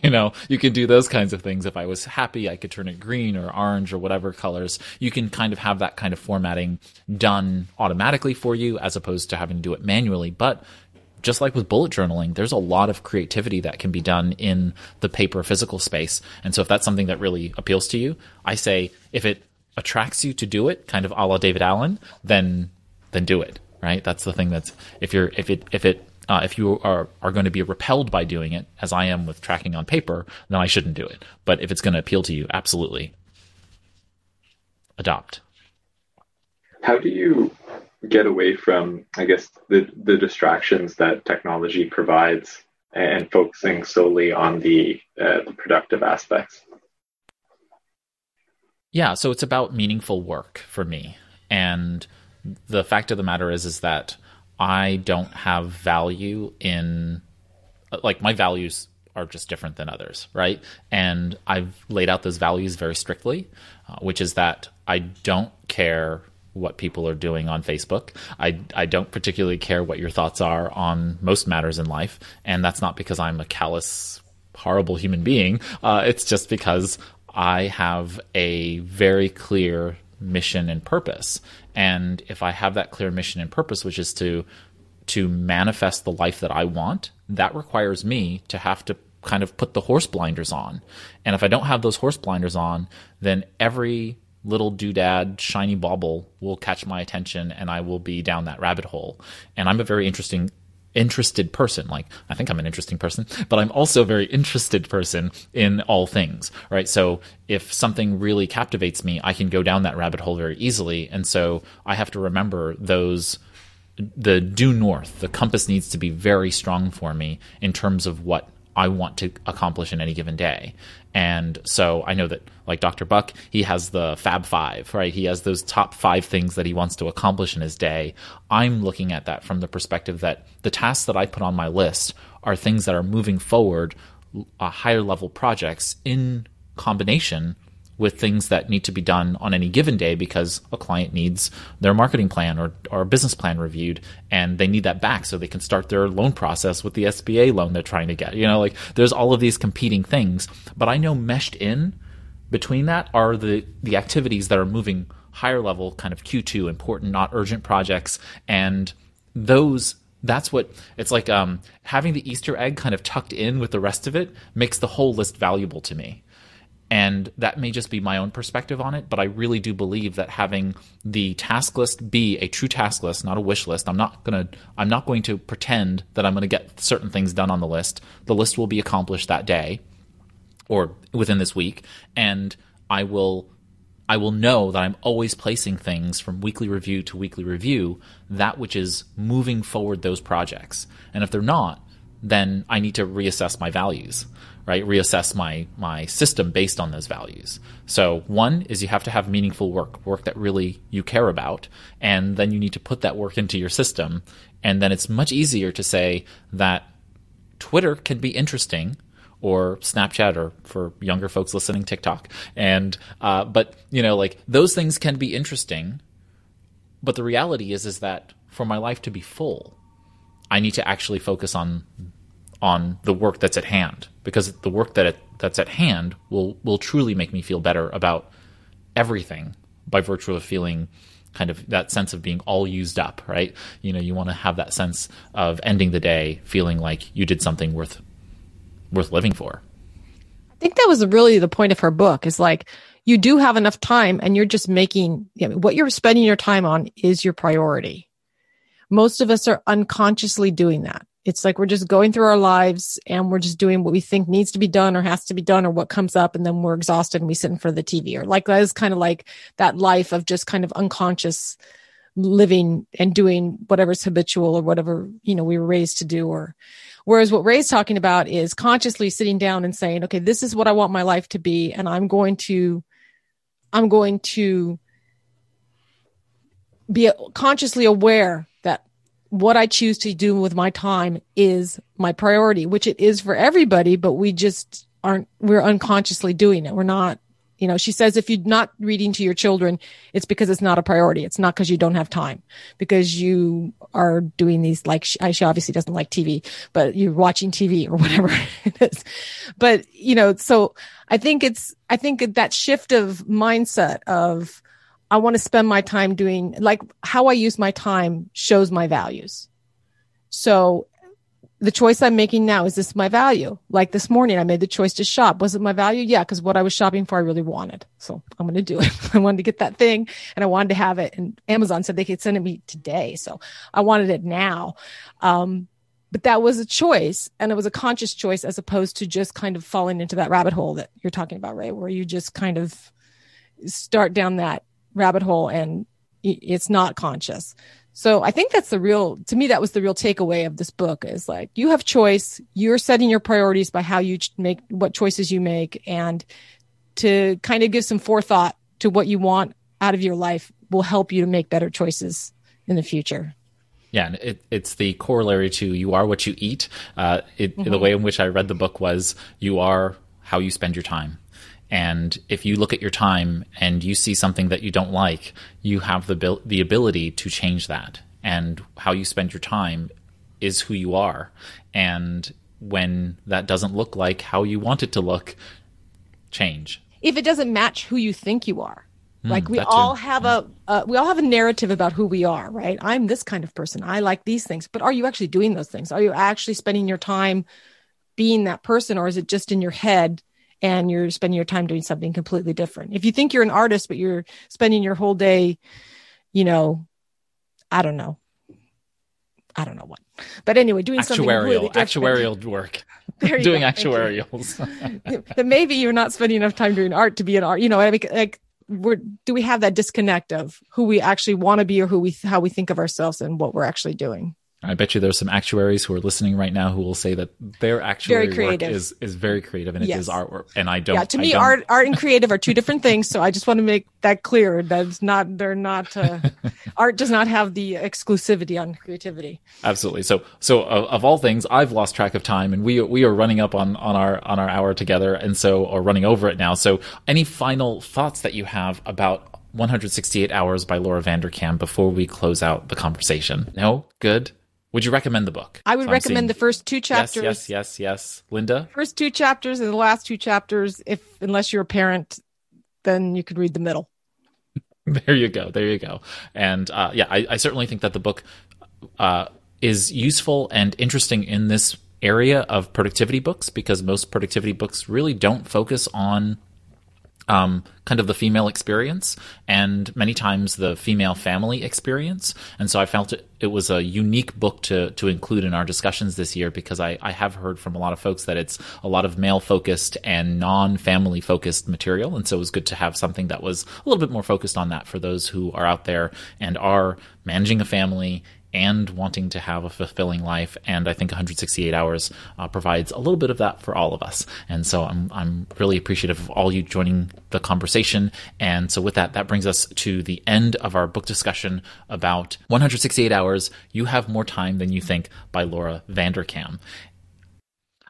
You know, you can do those kinds of things. If I was happy, I could turn it green or orange or whatever colors. You can kind of have that kind of formatting done automatically for you as opposed to having to do it manually. But just like with bullet journaling, there's a lot of creativity that can be done in the paper physical space. And so if that's something that really appeals to you, I say if it attracts you to do it, kind of a la David Allen, then then do it, right? That's the thing that's if you're if it if it uh, if you are are going to be repelled by doing it, as I am with tracking on paper, then I shouldn't do it. But if it's going to appeal to you, absolutely adopt. How do you get away from, I guess, the, the distractions that technology provides and focusing solely on the, uh, the productive aspects? Yeah, so it's about meaningful work for me. And the fact of the matter is, is that I don't have value in, like, my values are just different than others, right? And I've laid out those values very strictly, uh, which is that I don't care what people are doing on Facebook. I, I don't particularly care what your thoughts are on most matters in life. And that's not because I'm a callous, horrible human being. Uh, it's just because I have a very clear mission and purpose. And if I have that clear mission and purpose, which is to, to manifest the life that I want, that requires me to have to kind of put the horse blinders on. And if I don't have those horse blinders on, then every little doodad, shiny bauble will catch my attention and I will be down that rabbit hole. And I'm a very interesting interested person. Like, I think I'm an interesting person, but I'm also a very interested person in all things, right? So if something really captivates me, I can go down that rabbit hole very easily. And so I have to remember those, the due north, the compass needs to be very strong for me in terms of what I want to accomplish in any given day. And so I know that, like Doctor Buck, he has the Fab Five, right? He has those top five things that he wants to accomplish in his day. I'm looking at that from the perspective that the tasks that I put on my list are things that are moving forward, uh, higher level projects in combination with things that need to be done on any given day because a client needs their marketing plan or, or business plan reviewed, and they need that back so they can start their loan process with the S B A loan they're trying to get. You know, like there's all of these competing things, but I know meshed in between that are the, the activities that are moving higher level, kind of Q two, important, not urgent projects. And those, that's what, it's like um, having the Easter egg kind of tucked in with the rest of it makes the whole list valuable to me. And that may just be my own perspective on it, but I really do believe that having the task list be a true task list, not a wish list. I'm not gonna, I'm not going to pretend that I'm going to get certain things done on the list. The list will be accomplished that day or within this week, and I will, I will know that I'm always placing things from weekly review to weekly review, that which is moving forward those projects. And if they're not, then I need to reassess my values, right? Reassess my my system based on those values. So one is you have to have meaningful work, work that really you care about, and then you need to put that work into your system. And then it's much easier to say that Twitter can be interesting, or Snapchat, or for younger folks listening, TikTok. And uh, but you know, like those things can be interesting, but the reality is is that for my life to be full, I need to actually focus on on the work that's at hand, because the work that it, that's at hand will will truly make me feel better about everything by virtue of feeling kind of that sense of being all used up, right? You know, you want to have that sense of ending the day feeling like you did something worth worth living for. I think that was really the point of her book, is like you do have enough time, and you're just making, you know, what you're spending your time on is your priority. Most of us are unconsciously doing that. It's like we're just going through our lives and we're just doing what we think needs to be done or has to be done or what comes up, and then we're exhausted and we sit in front of the T V. Or like that is kind of like that life of just kind of unconscious living and doing whatever's habitual or whatever, you know, we were raised to do. Or whereas what Ray's talking about is consciously sitting down and saying, okay, this is what I want my life to be, and I'm going to, I'm going to be consciously aware that what I choose to do with my time is my priority, which it is for everybody, but we just aren't, we're unconsciously doing it. We're not, you know, she says, if you're not reading to your children, it's because it's not a priority. It's not because you don't have time, because you are doing these, like, she obviously doesn't like T V, but you're watching T V or whatever it is. But, you know, so I think it's, I think that shift of mindset of, I want to spend my time doing, like, how I use my time shows my values. So the choice I'm making now, is this my value? Like this morning, I made the choice to shop. Was it my value? Yeah, because what I was shopping for, I really wanted. So I'm going to do it. I wanted to get that thing and I wanted to have it. And Amazon said they could send it me today. So I wanted it now. Um, but that was a choice, and it was a conscious choice, as opposed to just kind of falling into that rabbit hole that you're talking about, right? Where you just kind of start down that rabbit hole and it's not conscious. So I think that's the real, to me, that was the real takeaway of this book, is like, you have choice. You're setting your priorities by how you make, what choices you make, and to kind of give some forethought to what you want out of your life will help you to make better choices in the future. Yeah, it, it's the corollary to you are what you eat. Uh, it, mm-hmm. The way in which I read the book was you are how you spend your time. And if you look at your time and you see something that you don't like, you have the bil- the ability to change that. And how you spend your time is who you are. And when that doesn't look like how you want it to look, change. If it doesn't match who you think you are. Like we all have a, uh, we all have a narrative about who we are, right? I'm this kind of person. I like these things. But are you actually doing those things? Are you actually spending your time being that person, or is it just in your head? And you're spending your time doing something completely different. If you think you're an artist, but you're spending your whole day, you know, I don't know, I don't know what, but anyway, doing something really different. Actuarial work. Doing go. Actuarials. Then maybe you're not spending enough time doing art to be an art, you know, I mean, like we're, do we have that disconnect of who we actually want to be or who we, how we think of ourselves and what we're actually doing? I bet you there's some actuaries who are listening right now who will say that their actuary work is, is very creative and it yes. is artwork. And I don't. Yeah, to me, don't... art art and creative are two different things. So I just want to make that clear. That's not they're not uh, art does not have the exclusivity on creativity. Absolutely. So so of, of all things, I've lost track of time, and we we are running up on, on our on our hour together, and so or running over it now. So any final thoughts that you have about one hundred sixty-eight Hours by Laura Vanderkam before we close out the conversation? No, good. Would you recommend the book? I would so recommend seeing... the first two chapters. Yes, yes, yes, yes. Linda? First two chapters and the last two chapters. If unless you're a parent, then you could read the middle. There you go. There you go. And uh, yeah, I, I certainly think that the book uh, is useful and interesting in this area of productivity books, because most productivity books really don't focus on Um, kind of the female experience, and many times the female family experience. And so I felt it, it was a unique book to to include in our discussions this year, because I, I have heard from a lot of folks that it's a lot of male-focused and non-family focused material. And so it was good to have something that was a little bit more focused on that for those who are out there and are managing a family and wanting to have a fulfilling life. And I think one hundred sixty-eight Hours uh, provides a little bit of that for all of us. And so I'm I'm really appreciative of all you joining the conversation. And so with that, that brings us to the end of our book discussion about one hundred sixty-eight Hours, You Have More Time Than You Think by Laura Vanderkam.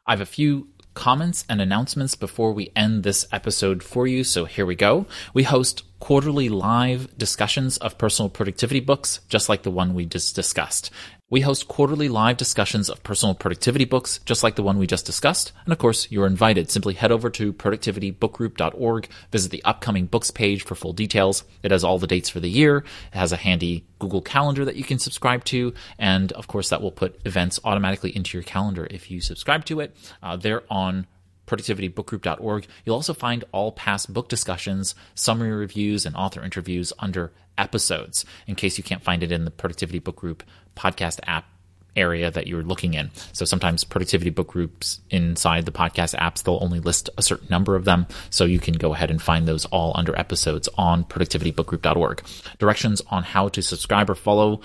I have a few comments and announcements before we end this episode for you. So here we go. We host quarterly live discussions of personal productivity books, just like the one we just discussed. We host quarterly live discussions of personal productivity books, just like the one we just discussed. And of course, you're invited. Simply head over to productivity book group dot org, visit the upcoming books page for full details. It has all the dates for the year. It has a handy Google Calendar that you can subscribe to. And of course, that will put events automatically into your calendar if you subscribe to it. Uh, they're on productivity book group dot org. You'll also find all past book discussions, summary reviews, and author interviews under episodes, in case you can't find it in the Productivity Book Group podcast app area that you're looking in. So sometimes productivity book groups inside the podcast apps, they'll only list a certain number of them. So you can go ahead and find those all under episodes on productivity book group dot org. Directions on how to subscribe or follow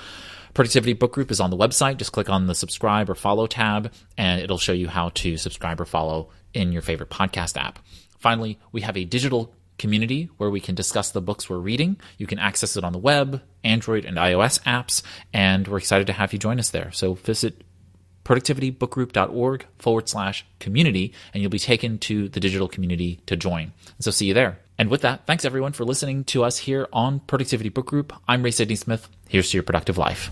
Productivity Book Group is on the website. Just click on the subscribe or follow tab, and it'll show you how to subscribe or follow in your favorite podcast app. Finally, we have a digital community where we can discuss the books we're reading. You can access it on the web, Android and iOS apps, and we're excited to have you join us there. So visit productivitybookgroup.org forward slash community, and you'll be taken to the digital community to join. So see you there. And with that, thanks everyone for listening to us here on Productivity Book Group. I'm Ray Sidney Smith. Here's to your productive life.